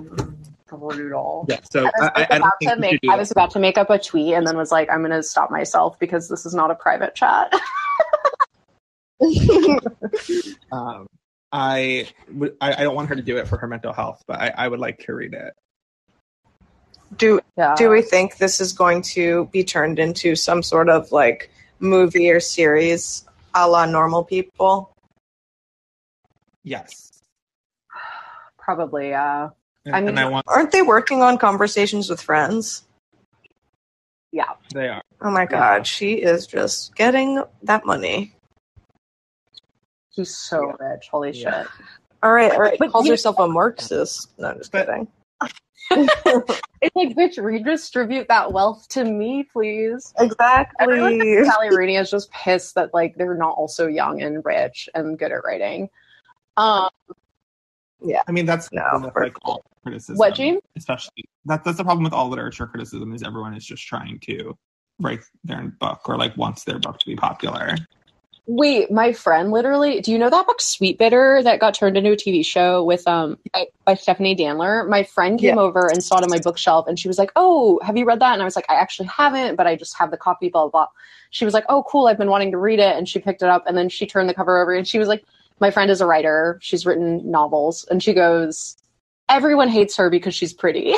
brutal. Yeah. So I was, I, I, about I, to make, I was about to make up a tweet and then was like, I'm going to stop myself because this is not a private chat. um, I, w- I I don't want her to do it for her mental health, but I, I would like to read it. Do yeah. do we think this is going to be turned into some sort of like movie or series a la Normal People? Yes. Probably, yeah. And, I mean, and I want- aren't they working on Conversations with Friends? Yeah. They are. Oh my God, yeah. She is just getting that money. She's so yeah. rich, holy yeah. shit. All right, all right. But calls you- herself a Marxist. No, I'm just but- kidding. It's like, bitch, redistribute that wealth to me, please. Exactly. Everyone, Sally Rooney is just pissed that like they're not also young and rich and good at writing. Um, yeah, I mean that's no, that's like all criticism. What, James? Especially that, that's the problem with all literature criticism is everyone is just trying to write their book or like wants their book to be popular. Wait, my friend, literally, do you know that book Sweet Bitter that got turned into a T V show with um by, by Stephanie Danler? My friend came yeah. over and saw it on my bookshelf, and she was like, "Oh, have you read that?" And I was like, "I actually haven't, but I just have the copy." Blah blah. She was like, "Oh, cool! I've been wanting to read it," and she picked it up, and then she turned the cover over, and she was like, "My friend is a writer. She's written novels," and she goes, "Everyone hates her because she's pretty,"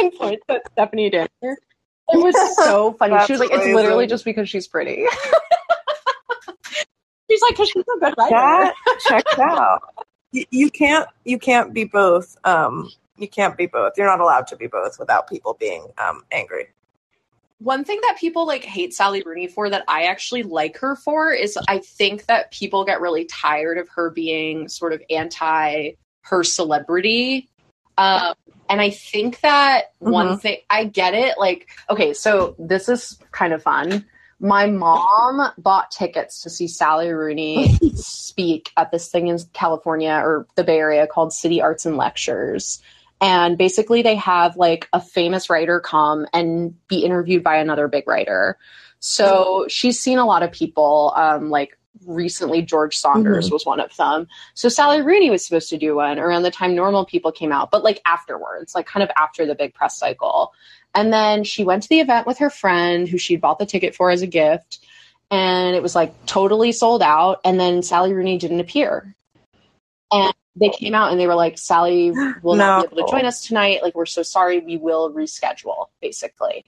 and points at Stephanie Danler. It was so funny. She was like, "It's literally just because she's pretty." She's like, because she's a good writer. That checks out. You, you can't, you can't be both. Um, you can't be both. You're not allowed to be both without people being um, angry. One thing that people like hate Sally Rooney for that I actually like her for is I think that people get really tired of her being sort of anti her celebrity. Um, and I think that mm-hmm. one thing I get it. Like, okay, so this is kind of fun. my mom bought tickets to see Sally Rooney speak at this thing in California or the Bay Area called City Arts and Lectures. And basically they have like a famous writer come and be interviewed by another big writer. So she's seen a lot of people, um, like recently George Saunders mm-hmm. was one of them. So Sally Rooney was supposed to do one around the time Normal People came out, but like afterwards, like kind of after the big press cycle. And then she went to the event with her friend who she'd bought the ticket for as a gift. And it was like totally sold out. And then Sally Rooney didn't appear. And they came out and they were like, Sally will no. not be able to join us tonight. Like, we're so sorry. We will reschedule, basically.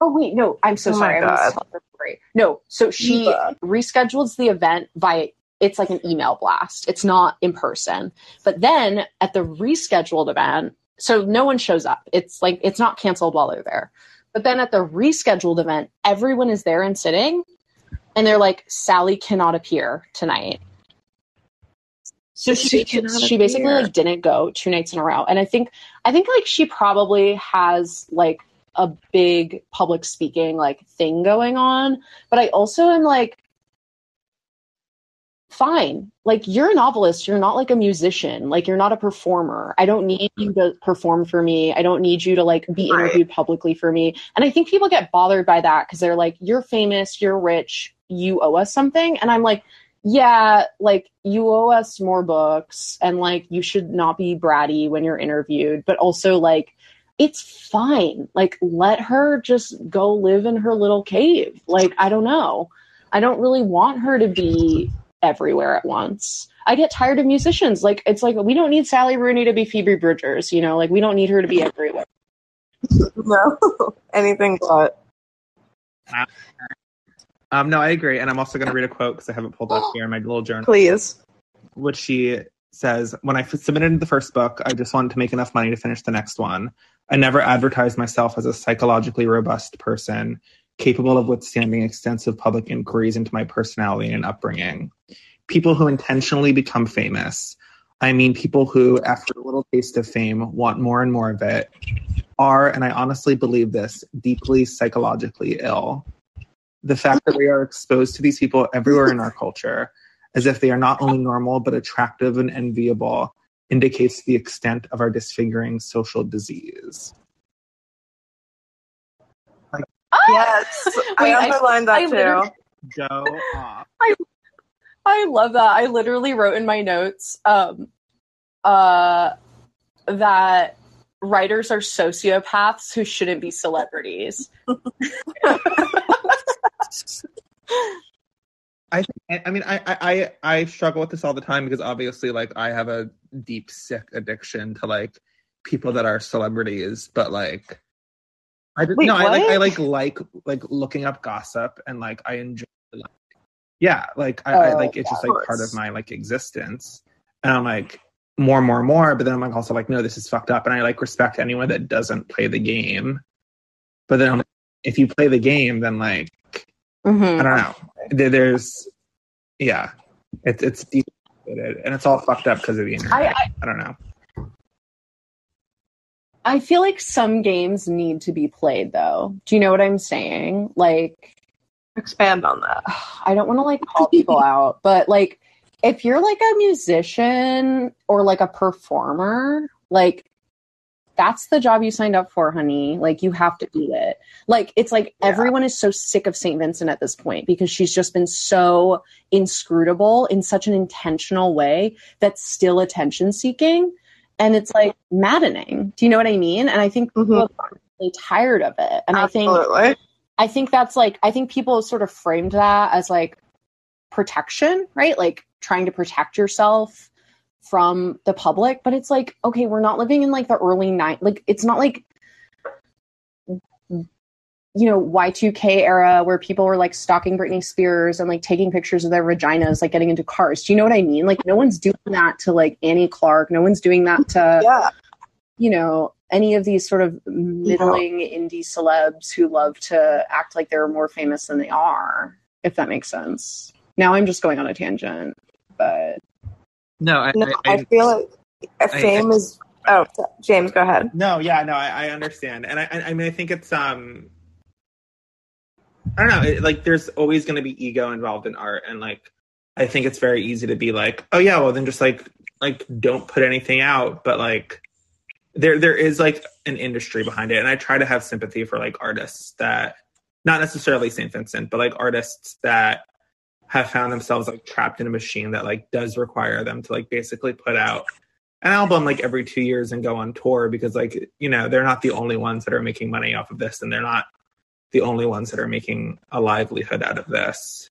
Oh, wait, no, I'm so oh sorry. I was telling the story. No, so she yeah. reschedules the event by, it's like an email blast. It's not in person. But then at the rescheduled event, so no one shows up. It's like, it's not canceled while they're there. But then at the rescheduled event, everyone is there and sitting. And they're like, Sally cannot appear tonight. So she she, she basically like didn't go two nights in a row. And I think I think like she probably has like a big public speaking like thing going on. But I also am like, fine. Like, you're a novelist. You're not like a musician. Like, you're not a performer. I don't need you to perform for me. I don't need you to like be interviewed right. publicly for me. And I think people get bothered by that because they're like, you're famous, you're rich, you owe us something. And I'm like, yeah, like, you owe us more books, and like, you should not be bratty when you're interviewed, but also like, it's fine. Like, let her just go live in her little cave. Like, I don't know. I don't really want her to be everywhere at once. I get tired of musicians. Like, it's like, we don't need Sally Rooney to be Phoebe Bridgers, you know, like, we don't need her to be everywhere. No, anything but. Um, no, I agree. And I'm also going to read a quote because I haven't pulled up here in my little journal. Please. Which she says, when I f- submitted the first book, I just wanted to make enough money to finish the next one. I never advertised myself as a psychologically robust person, capable of withstanding extensive public inquiries into my personality and upbringing. People who intentionally become famous, I mean people who, after a little taste of fame, want more and more of it, are, and I honestly believe this, deeply psychologically ill. The fact that we are exposed to these people everywhere in our culture, as if they are not only normal, but attractive and enviable, indicates the extent of our disfiguring social disease. Like, ah! Yes, Wait, I underlined I, that I too. Go off. I, I love that. I literally wrote in my notes um, uh, that writers are sociopaths who shouldn't be celebrities. I think, I mean, I, I I struggle with this all the time because obviously, like, I have a deep, sick addiction to like people that are celebrities, but like, I didn't know. I like I like like like looking up gossip and like I enjoy, like, yeah, like I, oh, I like it's just like part of my like existence, and I'm like more, more, more, but then I'm like also like no, this is fucked up, and I like respect anyone that doesn't play the game, but then I'm like, if you play the game, then like. Mm-hmm. I don't know. There, there's, yeah, it, it's deep and it's all fucked up because of the internet. I, I, I don't know. I feel like some games need to be played, though. Do you know what I'm saying? Like, expand on that. I don't want to like call people out, but like, if you're like a musician or like a performer, like. That's the job you signed up for, honey. Like, you have to do it. Like, it's like yeah. everyone is so sick of Saint Vincent at this point because she's just been so inscrutable in such an intentional way that's still attention-seeking. And it's, like, maddening. Do you know what I mean? And I think people mm-hmm. are really tired of it. And Absolutely. I think I think that's, like, I think people have sort of framed that as, like, protection, right? Like, trying to protect yourself from the public, but it's like, okay, we're not living in like the early nineties. Like, it's not like, you know, Y two K era where people were like stalking Britney Spears and like taking pictures of their vaginas, like getting into cars. Do you know what I mean? Like, no one's doing that to like Annie Clark. No one's doing that to, yeah. you know, any of these sort of middling yeah. indie celebs who love to act like they're more famous than they are, if that makes sense. Now I'm just going on a tangent, but... No, I, no, I, I, I feel like fame I, I, is. Oh, James, go ahead. No, yeah, no, I, I understand, and I, I, I mean, I think it's um, I don't know. It, like, there's always going to be ego involved in art, and like, I think it's very easy to be like, oh yeah, well then just like like don't put anything out. But like, there there is like an industry behind it, and I try to have sympathy for like artists that, not necessarily Saint Vincent, but like artists that have found themselves like trapped in a machine that like does require them to like basically put out an album like every two years and go on tour, because like, you know, they're not the only ones that are making money off of this, and they're not the only ones that are making a livelihood out of this.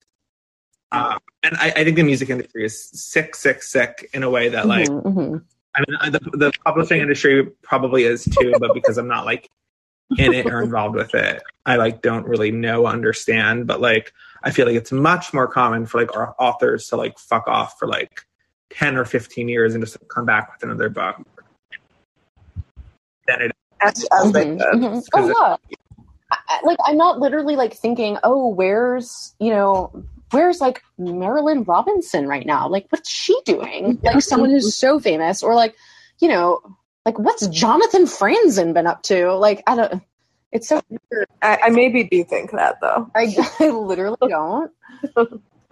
Um, and I, I think the music industry is sick, sick, sick in a way that like, mm-hmm, mm-hmm. I mean, the, the publishing industry probably is too, but because I'm not like in it or involved with it, I like don't really know, understand. But like, I feel like it's much more common for like our authors to like fuck off for like ten or fifteen years and just like, come back with another book than it is. Mm-hmm, mm-hmm. Oh, yeah. It, I, like, I'm not literally like thinking, oh, where's, you know, where's like Marilyn Robinson right now? Like, what's she doing? Yeah. Like, someone who's so famous, or like, you know, like, what's Jonathan Franzen been up to? Like, I don't. It's so weird. I, I maybe do think that, though. I, I literally don't.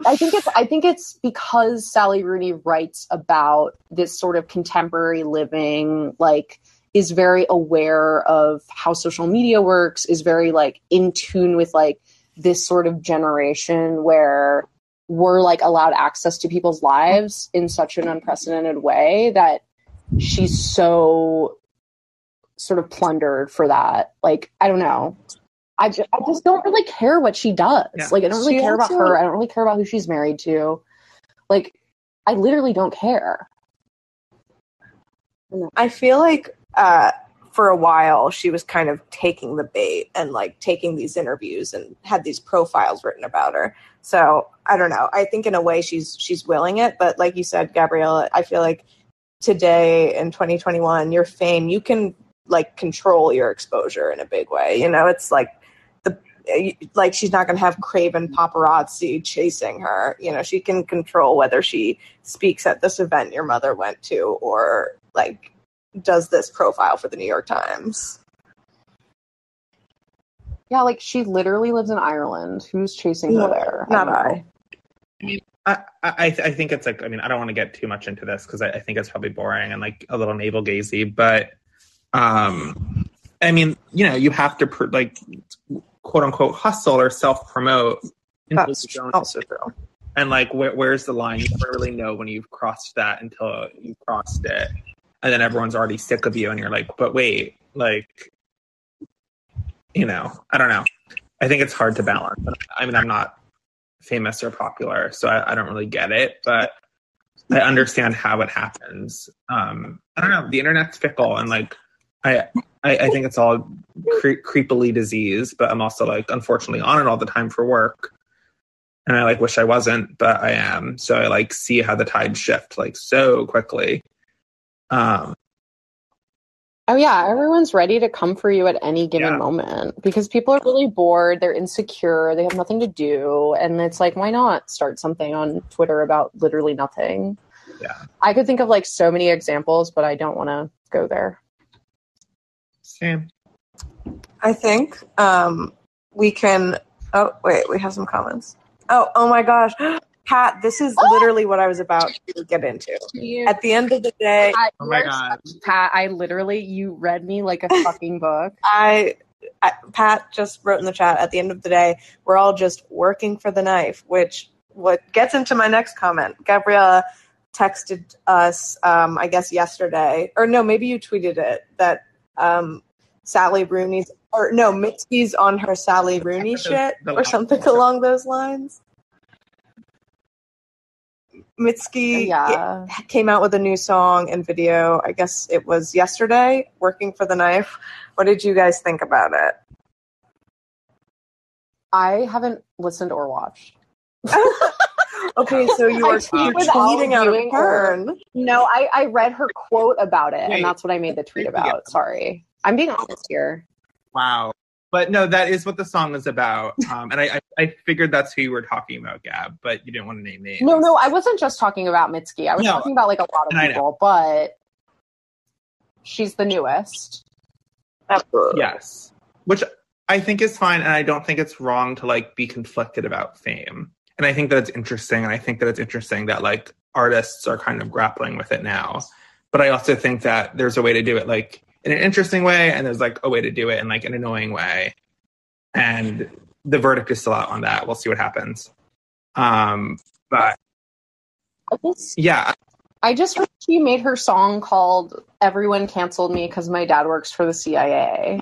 I think it's. I think it's because Sally Rooney writes about this sort of contemporary living, like, is very aware of how social media works, is very like in tune with like this sort of generation where we're like allowed access to people's lives in such an unprecedented way that she's so sort of plundered for that. Like, I don't know. I just, I just don't really care what she does. Yeah. Like, I don't really she care about to... her. I don't really care about who she's married to. Like, I literally don't care. I feel like uh, for a while she was kind of taking the bait and like taking these interviews and had these profiles written about her. So I don't know. I think in a way she's, she's willing it. But like you said, Gabriella, I feel like today in twenty twenty-one, your fame, you can like control your exposure in a big way. You know, it's like the, like, she's not going to have craven paparazzi chasing her. You know, she can control whether she speaks at this event your mother went to, or like does this profile for the New York Times. Yeah. Like, she literally lives in Ireland. Who's chasing her there? Not I. I mean, I, I, I think it's like, I mean, I don't want to get too much into this because I, I think it's probably boring and like a little navel-gazy, but um, I mean, you know, you have to pr- like quote unquote hustle or self-promote. That's also true. And like, where, where's the line? You never really know when you've crossed that until you've crossed it. And then everyone's already sick of you and you're like, but wait, like, you know, I don't know. I think it's hard to balance. I mean, I'm not famous or popular, so I, I don't really get it, but I understand how it happens. Um, I don't know. The internet's fickle, and like, I I, I think it's all cre- creepily diseased, but I'm also like, unfortunately, on it all the time for work. And I like wish I wasn't, but I am. So I like see how the tides shift like so quickly. Um, oh yeah, everyone's ready to come for you at any given yeah. moment, because people are really bored, they're insecure, they have nothing to do, and it's like, why not start something on Twitter about literally nothing? Yeah, I could think of like so many examples, but I don't want to go there. Same. I think um, we can. Oh wait, we have some comments. Oh oh my gosh. Pat, this is oh. literally what I was about to get into. You, At the end of the day, I, oh my God, Pat, I literally, you read me like a fucking book. I, I, Pat just wrote in the chat, at the end of the day, we're all just working for the knife, which what gets into my next comment. Gabriella texted us, um, I guess yesterday, or no, maybe you tweeted it, that um, Sally Rooney's, or no, Mitski's on her Sally Rooney shit, or something along those lines. Mitski yeah. came out with a new song and video. I guess it was yesterday, Working for the Knife. What did you guys think about it? I haven't listened or watched. Okay, so you are tweet tweeting out of turn. No, I, I read her quote about it, and that's what I made the tweet about. Sorry. I'm being honest here. Wow. But no, that is what the song is about. Um, and I, I, I figured that's who you were talking about, Gab, but you didn't want to name names. No, no, I wasn't just talking about Mitski. I was no, talking about like a lot of people, but she's the newest. Yes. Which I think it's fine, and I don't think it's wrong to, like, be conflicted about fame. And I think that it's interesting, and I think that it's interesting that, like, artists are kind of grappling with it now. But I also think that there's a way to do it, like, in an interesting way, and there's, like, a way to do it in, like, an annoying way. And the verdict is still out on that. We'll see what happens. Um, but, I just, yeah. I just heard she made her song called Everyone Canceled Me Because My Dad Works for the C I A.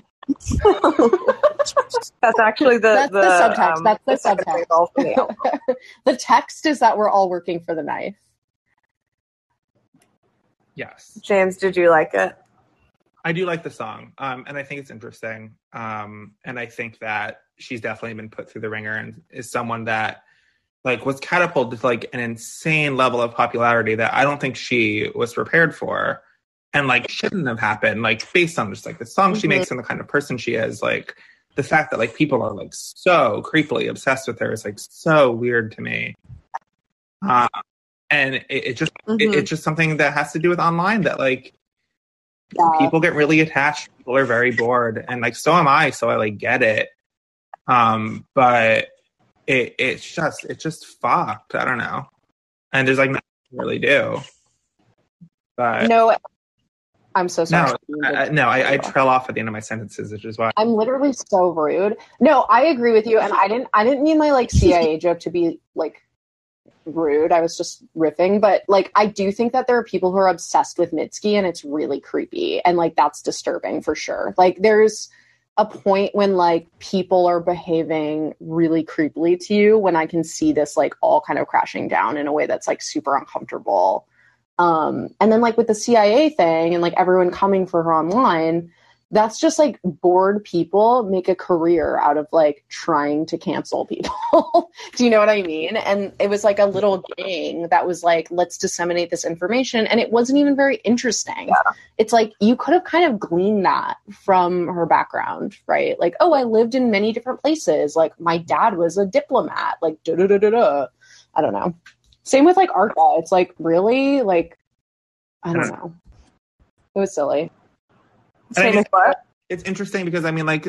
That's actually the, that's the, the subtext. Um, that's the subtext. The, the text is that we're all working for the knife. Yes. James, did you like it? I do like the song, um, and I think it's interesting. Um, and I think that she's definitely been put through the ringer, and is someone that, like, was catapulted to, like, an insane level of popularity that I don't think she was prepared for, and, like, shouldn't have happened. Like, based on just, like, the song mm-hmm. she makes and the kind of person she is, like, the fact that, like, people are, like, so creepily obsessed with her is, like, so weird to me. Uh, and it, it just mm-hmm. it, it's just something that has to do with online that, like, yeah. people get really attached. People are very bored, and, like, so am I. So I, like, get it. Um, but it it's just it's just fucked. I don't know. And there's, like, nothing to really do. But no, I'm so sorry. No, I, no I, I trail off at the end of my sentences, which is why I'm literally so rude. No, I agree with you, and I didn't. I didn't mean my, like, C I A joke to be, like, rude. I was just riffing, but, like, I do think that there are people who are obsessed with Mitski, and it's really creepy, and, like, that's disturbing for sure. Like, there's a point when, like, people are behaving really creepily to you. When I can see this, like, all kind of crashing down in a way that's, like, super uncomfortable. Um, and then, like, with the C I A thing and, like, everyone coming for her online, that's just, like, bored people make a career out of, like, trying to cancel people. Do you know what I mean? And it was, like, a little gang that was, like, let's disseminate this information. And it wasn't even very interesting. Yeah. It's, like, you could have kind of gleaned that from her background, right? Like, oh, I lived in many different places. Like, my dad was a diplomat. Like, da-da-da-da-da. I don't know. Same with, like, ARCA. It's, like, really? Like, I don't know. It was silly. Same as what? It's interesting because, I mean, like,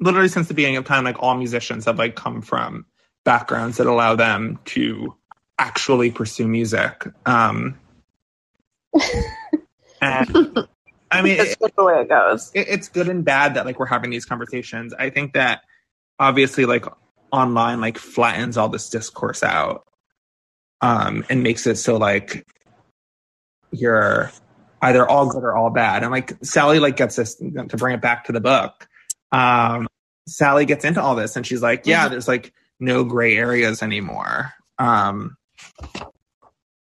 literally since the beginning of time, like, all musicians have, like, come from backgrounds that allow them to actually pursue music. Um, and, I mean, it's it, the way it goes. It, it's good and bad that, like, we're having these conversations. I think that, obviously, like, online, like, flattens all this discourse out. Um, and makes it so, like, you're either all good or all bad. And, like, Sally, like, gets this, to bring it back to the book, um, Sally gets into all this, and she's like, yeah, there's, like, no gray areas anymore. Um,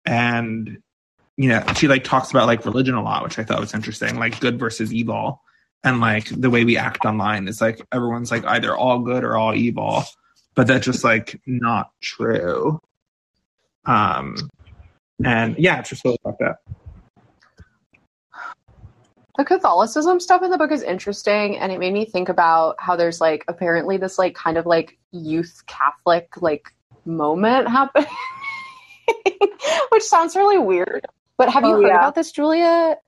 and, you know, she, like, talks about, like, religion a lot, which I thought was interesting, like, good versus evil. And, like, the way we act online is, like, everyone's, like, either all good or all evil. But that's just, like, not true. Um, and yeah, it's just really about that. The Catholicism stuff in the book is interesting, and it made me think about how there's, like, apparently this, like, kind of, like, youth Catholic, like, moment happening, which sounds really weird. But have you oh, heard yeah. about this, Julia?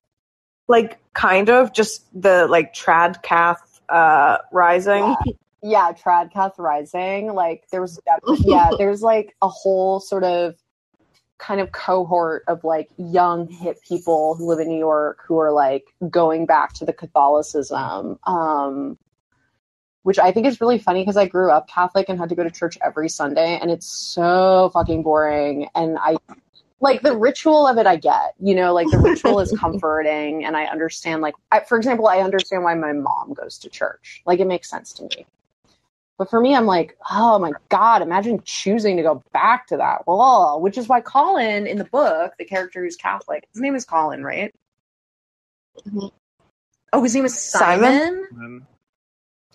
Like, kind of, just the, like, trad cath uh, rising. Yeah. Yeah, Tradcath Rising, like, there was, yeah, there's, like, a whole sort of kind of cohort of, like, young hip people who live in New York who are, like, going back to the Catholicism, um, which I think is really funny because I grew up Catholic and had to go to church every Sunday, and it's so fucking boring, and I, like, the ritual of it I get, you know, like, the ritual is comforting, and I understand, like, I, for example, I understand why my mom goes to church, like, it makes sense to me. But for me, I'm like, oh, my God, imagine choosing to go back to that. Well, which is why Colin in the book, the character who's Catholic, his name is Colin, right? Mm-hmm. Oh, his name is Simon? Simon?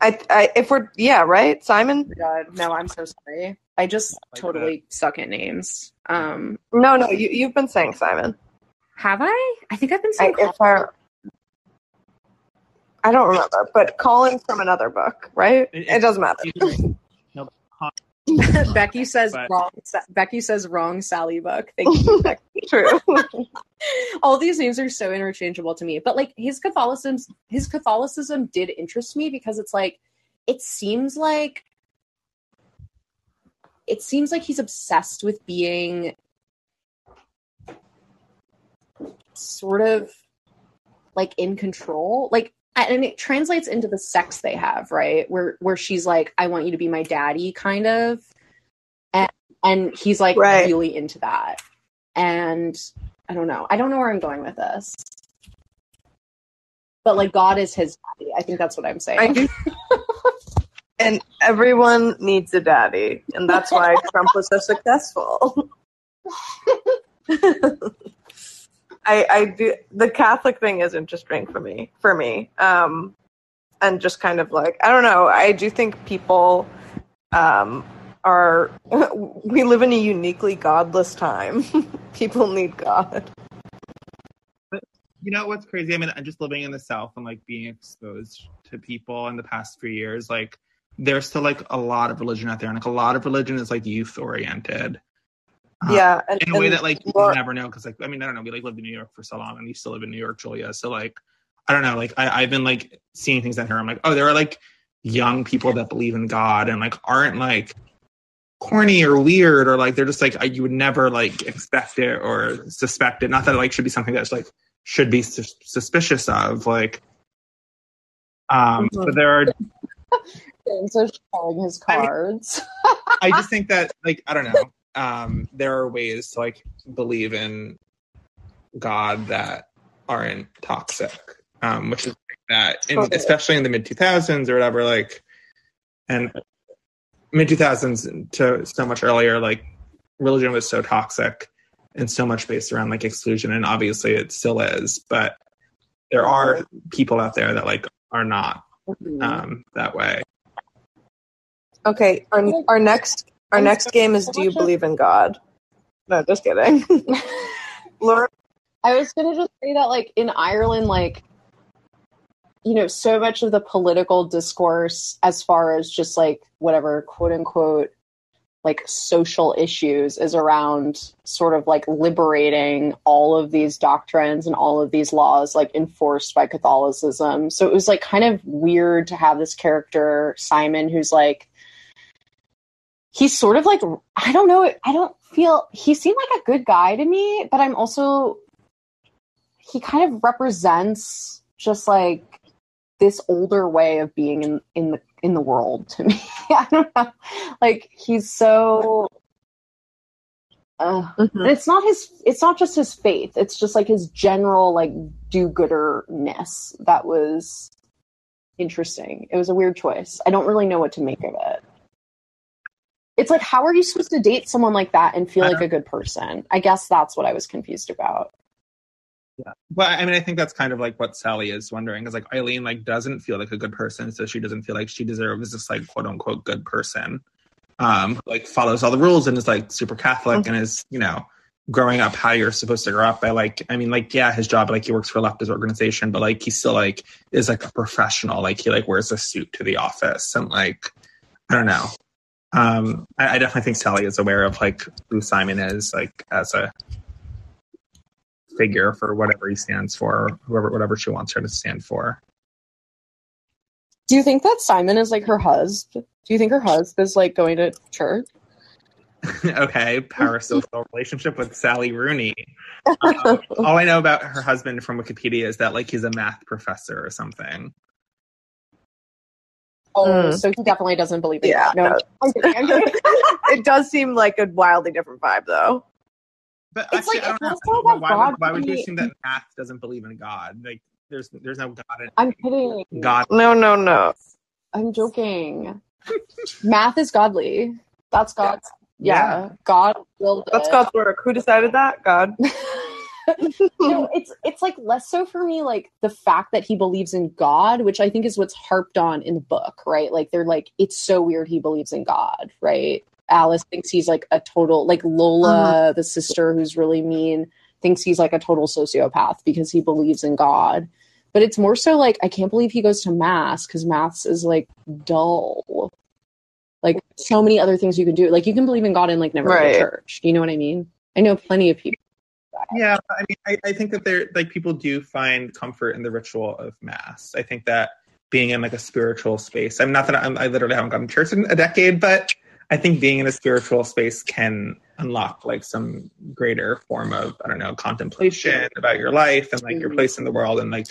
I, I, if we're, yeah, right? Simon? God, no, I'm so sorry. I just like totally that. suck at names. Um, no, no, you, you've been saying Simon. Have I? I think I've been saying I, Colin. I don't remember, but Colin's from another book, right? It, it, it doesn't matter. No. Becky says but. wrong. Sa- Becky says wrong. Sally book. Thank you, Becky. True. All these names are so interchangeable to me. But, like, his Catholicism, his Catholicism did interest me because it's, like, it seems like it seems like he's obsessed with being sort of like in control, like, and it translates into the sex they have, right? Where where she's like, I want you to be my daddy, kind of. And and he's like right. really into that. And I don't know. I don't know where I'm going with this. But like, God is his daddy. I think that's what I'm saying. And everyone needs a daddy. And that's why Trump was so successful. I, I do the Catholic thing is interesting for me for me um and just kind of like, I don't know, I do think people um are we live in a uniquely godless time. People need God. But you know what's crazy, I mean, I'm just living in the South and like being exposed to people in the past few years, like there's still like a lot of religion out there, and like a lot of religion is like youth oriented. Uh, yeah, and, in a way that like you more, never know, because like I mean I don't know, we like lived in New York for so long, and we still live in New York, Julia. So like I don't know, like I, I've been like seeing things on here. I'm like, oh, there are like young people that believe in God and like aren't like corny or weird or like they're just like you would never like expect it or suspect it. Not that it, like should be something that's like should be su- suspicious of like. Um, mm-hmm. But there are. James is showing his cards. I, mean, I just think that like I don't know. Um, there are ways to like believe in God that aren't toxic, um, which is like that, in, okay. especially in the mid two thousands or whatever. Like, and mid two thousands to so much earlier, like religion was so toxic and so much based around like exclusion, and obviously it still is. But there are people out there that like are not um, that way. Okay, our our next. Our next game is Do You Believe in God? No, just kidding. Laura? I was going to just say that, like, in Ireland, like, you know, so much of the political discourse as far as just, like, whatever, quote-unquote, like, social issues is around sort of, like, liberating all of these doctrines and all of these laws, like, enforced by Catholicism. So it was, like, kind of weird to have this character, Simon, who's, like, he's sort of like, I don't know, I don't feel, he seemed like a good guy to me, but I'm also, he kind of represents just like this older way of being in, in the in the world to me. I don't know. Like, he's so, uh, mm-hmm. and it's not his, it's not just his faith, it's just like his general like do-gooderness that was interesting. It was a weird choice. I don't really know what to make of it. It's like, how are you supposed to date someone like that and feel like a good person? I guess that's what I was confused about. Yeah. Well, I mean, I think that's kind of like what Sally is wondering, because like Eileen like doesn't feel like a good person, so she doesn't feel like she deserves this like quote unquote good person, um, like follows all the rules and is like super Catholic mm-hmm. and is, you know, growing up how you're supposed to grow up. By like, I mean, like, yeah, his job, like he works for a leftist organization, but like he still like is like a professional, like he like wears a suit to the office and like I don't know. Um, I, I definitely think Sally is aware of like who Simon is, like as a figure for whatever he stands for, or whoever, whatever she wants her to stand for. Do you think that Simon is like her husband? Do you think her husband is like going to church? Okay, parasocial relationship with Sally Rooney. Um, all I know about her husband from Wikipedia is that like he's a math professor or something. Oh, mm. So he definitely doesn't believe in yeah, God. No, no. I'm kidding, I'm kidding. It does seem like a wildly different vibe, though. But it's actually, like, I don't know. Why, God would, why would you assume that math doesn't believe in God? Like, there's, there's no God in. I'm kidding. God. No, no, no. I'm joking. Math is godly. That's God's. Yeah, yeah. God willed. That's it. God's work. Who decided that? God. You know, it's it's like less so for me like the fact that he believes in God, which I think is what's harped on in the book, right? Like they're like, it's so weird he believes in God, right? Alice thinks he's like a total like Lola, the sister who's really mean, thinks he's like a total sociopath because he believes in God. But it's more so like, I can't believe he goes to mass because maths is like dull. Like so many other things you can do. Like you can believe in God and like never right. go to church. You know what I mean? I know plenty of people. Yeah, I mean, I, I think that there like people do find comfort in the ritual of mass. I think that being in like a spiritual space. I'm not that I'm, I literally haven't gone to church in a decade, but I think being in a spiritual space can unlock like some greater form of, I don't know, contemplation about your life and like your place in the world, and like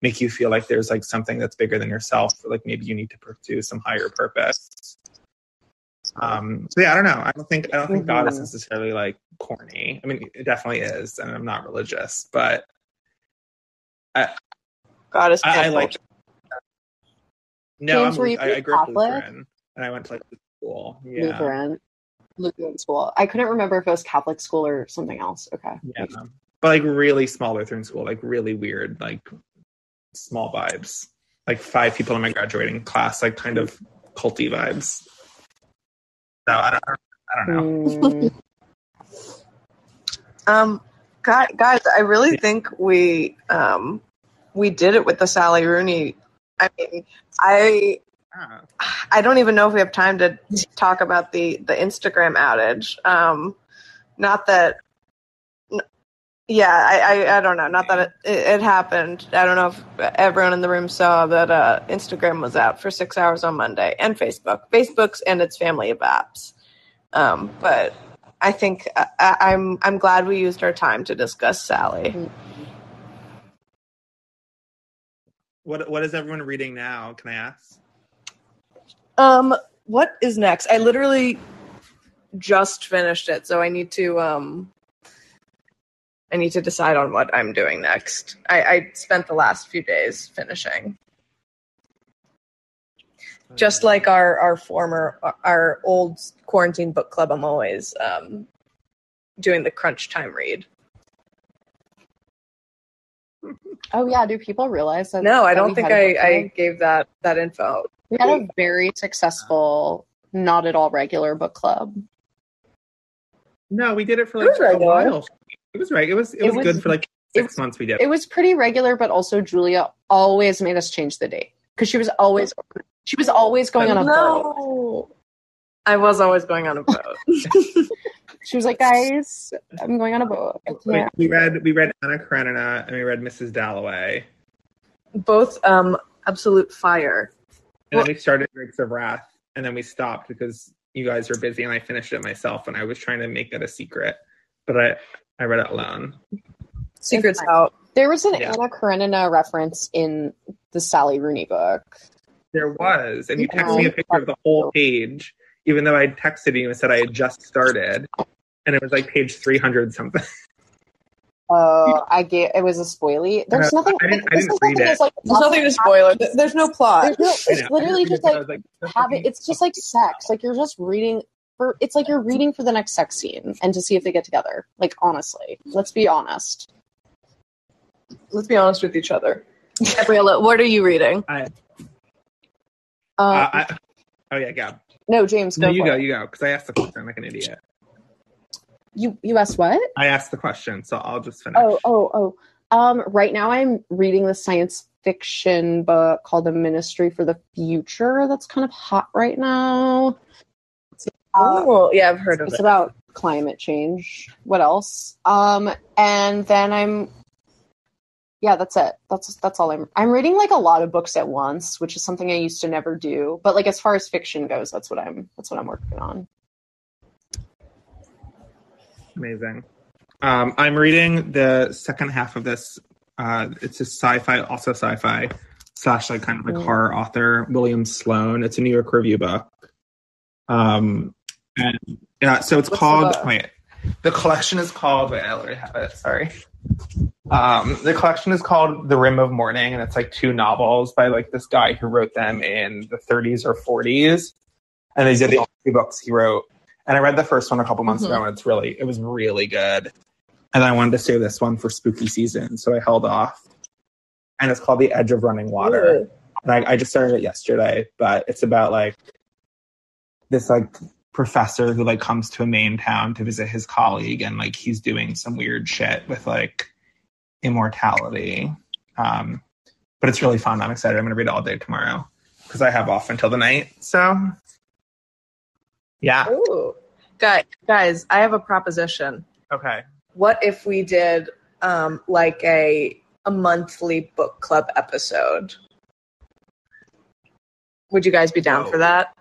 make you feel like there's like something that's bigger than yourself. Or, like maybe you need to pursue some higher purpose. Um, so yeah, I don't know. I don't think, I don't think mm-hmm. God is necessarily like corny. I mean, it definitely is. And I'm not religious, but I, God is I, I like, no, James, I'm, I, I grew up Lutheran and I went to like school. Yeah. Lutheran, Lutheran school. I couldn't remember if it was Catholic school or something else. Okay. Yeah. But like really small Lutheran school, like really weird, like small vibes, like five people in my graduating class, like kind of culty vibes. So I don't, I don't know. Mm. um, God, guys, I really yeah. think we, um, we did it with the Sally Rooney. I mean, I, yeah. I don't even know if we have time to talk about the, the Instagram outage. Um, not that, n- yeah, I, I, I don't know. Not that it, it, it happened. I don't know if everyone in the room saw that uh, Instagram was out for six hours on Monday, and Facebook, Facebook's and its family of apps. Um, but I think I, I'm, I'm glad we used our time to discuss Sally. Mm-hmm. What what is everyone reading now? Can I ask? Um, what is next? I literally just finished it, so I need to um, I need to decide on what I'm doing next. I, I spent the last few days finishing, just like our our former our old quarantine book club. I'm always um, doing the crunch time read. Oh yeah, do people realize that? No, I don't think I, I gave that that info. We had a very successful, not at all regular book club. No, we did it for like it a regular. while. It was right. It was it, it was, was good for like six it, months. We did. It was pretty regular, but also Julia always made us change the date because she was always she was always going on a no. boat. I was always going on a boat. She was like, guys, I'm going on a boat. Yeah. We read we read Anna Karenina and we read Missus Dalloway. Both um, absolute fire. And well, then we started Drinks of Wrath, and then we stopped because you guys were busy, and I finished it myself, and I was trying to make that a secret, but I, I read it alone. Secret's out. There was an yeah. Anna Karenina reference in the Sally Rooney book. There was, and you texted um, me a picture of the whole page, even though I texted you and said I had just started. And it was like page three hundred something. Oh, I get it was a spoilie. There's no, nothing. I didn't, I didn't read it. Like, there's nothing to spoil. There's no plot. There's no, it's literally just like, like have it. It's just like sex. Like you're just reading for. It's like you're reading for the next sex scene and to see if they get together. Like honestly, let's be honest. Let's be honest with each other. Gabriella, what are you reading? I, um, uh, I, oh yeah, Gab. No, James. Go no, you for go. It. You go. Because I asked the question like an idiot. You you asked what? I asked the question, so I'll just finish. Oh, oh, oh. Um, right now I'm reading the science fiction book called The Ministry for the Future that's kind of hot right now. Oh, uh, yeah, I've heard of it. It's about climate change. What else? Um, and then I'm, yeah, that's it. That's that's all I'm, I'm reading like a lot of books at once, which is something I used to never do. But like as far as fiction goes, that's what I'm, that's what I'm working on. Amazing. Um, I'm reading the second half of this. Uh, it's a sci-fi, also sci-fi, slash like kind of like mm. horror author, William Sloan. It's a New York Review book. Um, and yeah, so it's What's called. The wait, the collection is called. Wait, I already have it. Sorry. Um, the collection is called The Rim of Morning, and it's like two novels by like this guy who wrote them in the thirties or forties, and these are the only two books he wrote. And I read the first one a couple months mm-hmm. ago, and it's really, it was really good. And I wanted to save this one for spooky season, so I held off. And it's called The Edge of Running Water. Ooh. And I, I just started it yesterday, but it's about like this like professor who like comes to a Maine town to visit his colleague, and like he's doing some weird shit with like immortality. Um, but it's really fun. I'm excited. I'm going to read it all day tomorrow because I have off until the night. So. Yeah. Ooh. Guys, guys, I have a proposition. Okay. What if we did um, like a a monthly book club episode? Would you guys be down no. for that?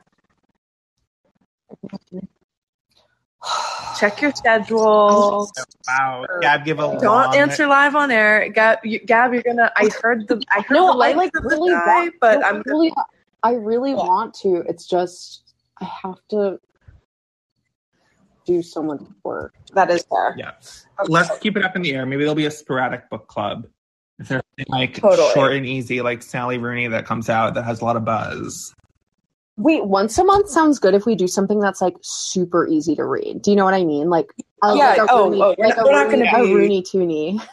Check your schedule. Wow, Gab, give a don't answer live on air. Gab, you, Gab, you're gonna. I heard the. I heard no, the I like really guy, want, but no, I'm really. Gonna, I really yeah. want to. It's just I have to do so much work. That is fair. Yeah, okay. Let's keep it up in the air. Maybe there'll be a sporadic book club. If there's like totally. short and easy, like Sally Rooney that comes out that has a lot of buzz. Wait, once a month sounds good if we do something that's like super easy to read. Do you know what I mean? Like, oh, yeah, like oh, Rooney, oh, we're like not, we're not going to be a Rooney Tooney.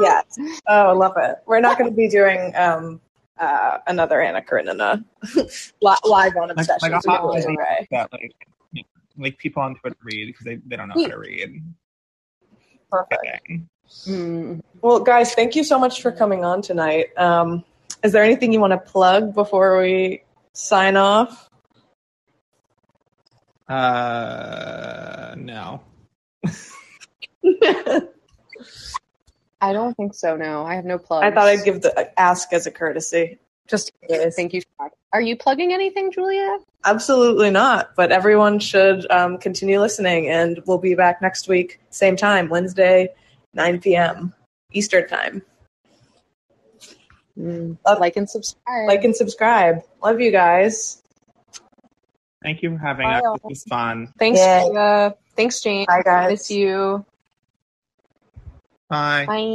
Yes. Oh, I love it. We're not going to be doing um, uh, another Anna Karenina live on Obsessions. Like, like a hot movie that like, like people on Twitter read because they, they don't know Wait. how to read. Perfect. Okay. Mm. Well, guys, thank you so much for coming on tonight. Um, is there anything you want to plug before we sign off? Uh, no. I don't think so. No, I have no plugs. I thought I'd give the ask as a courtesy. Just yes. Thank you. Are you plugging anything, Julia? Absolutely not. But everyone should um, continue listening, and we'll be back next week, same time, Wednesday, nine p.m. Eastern time. Mm. Like and subscribe. Like and subscribe. Love you guys. Thank you for having Bye us. All. This was fun. Thanks, yeah. Julia. Thanks, James. Bye, guys. Miss you. Bye. Bye.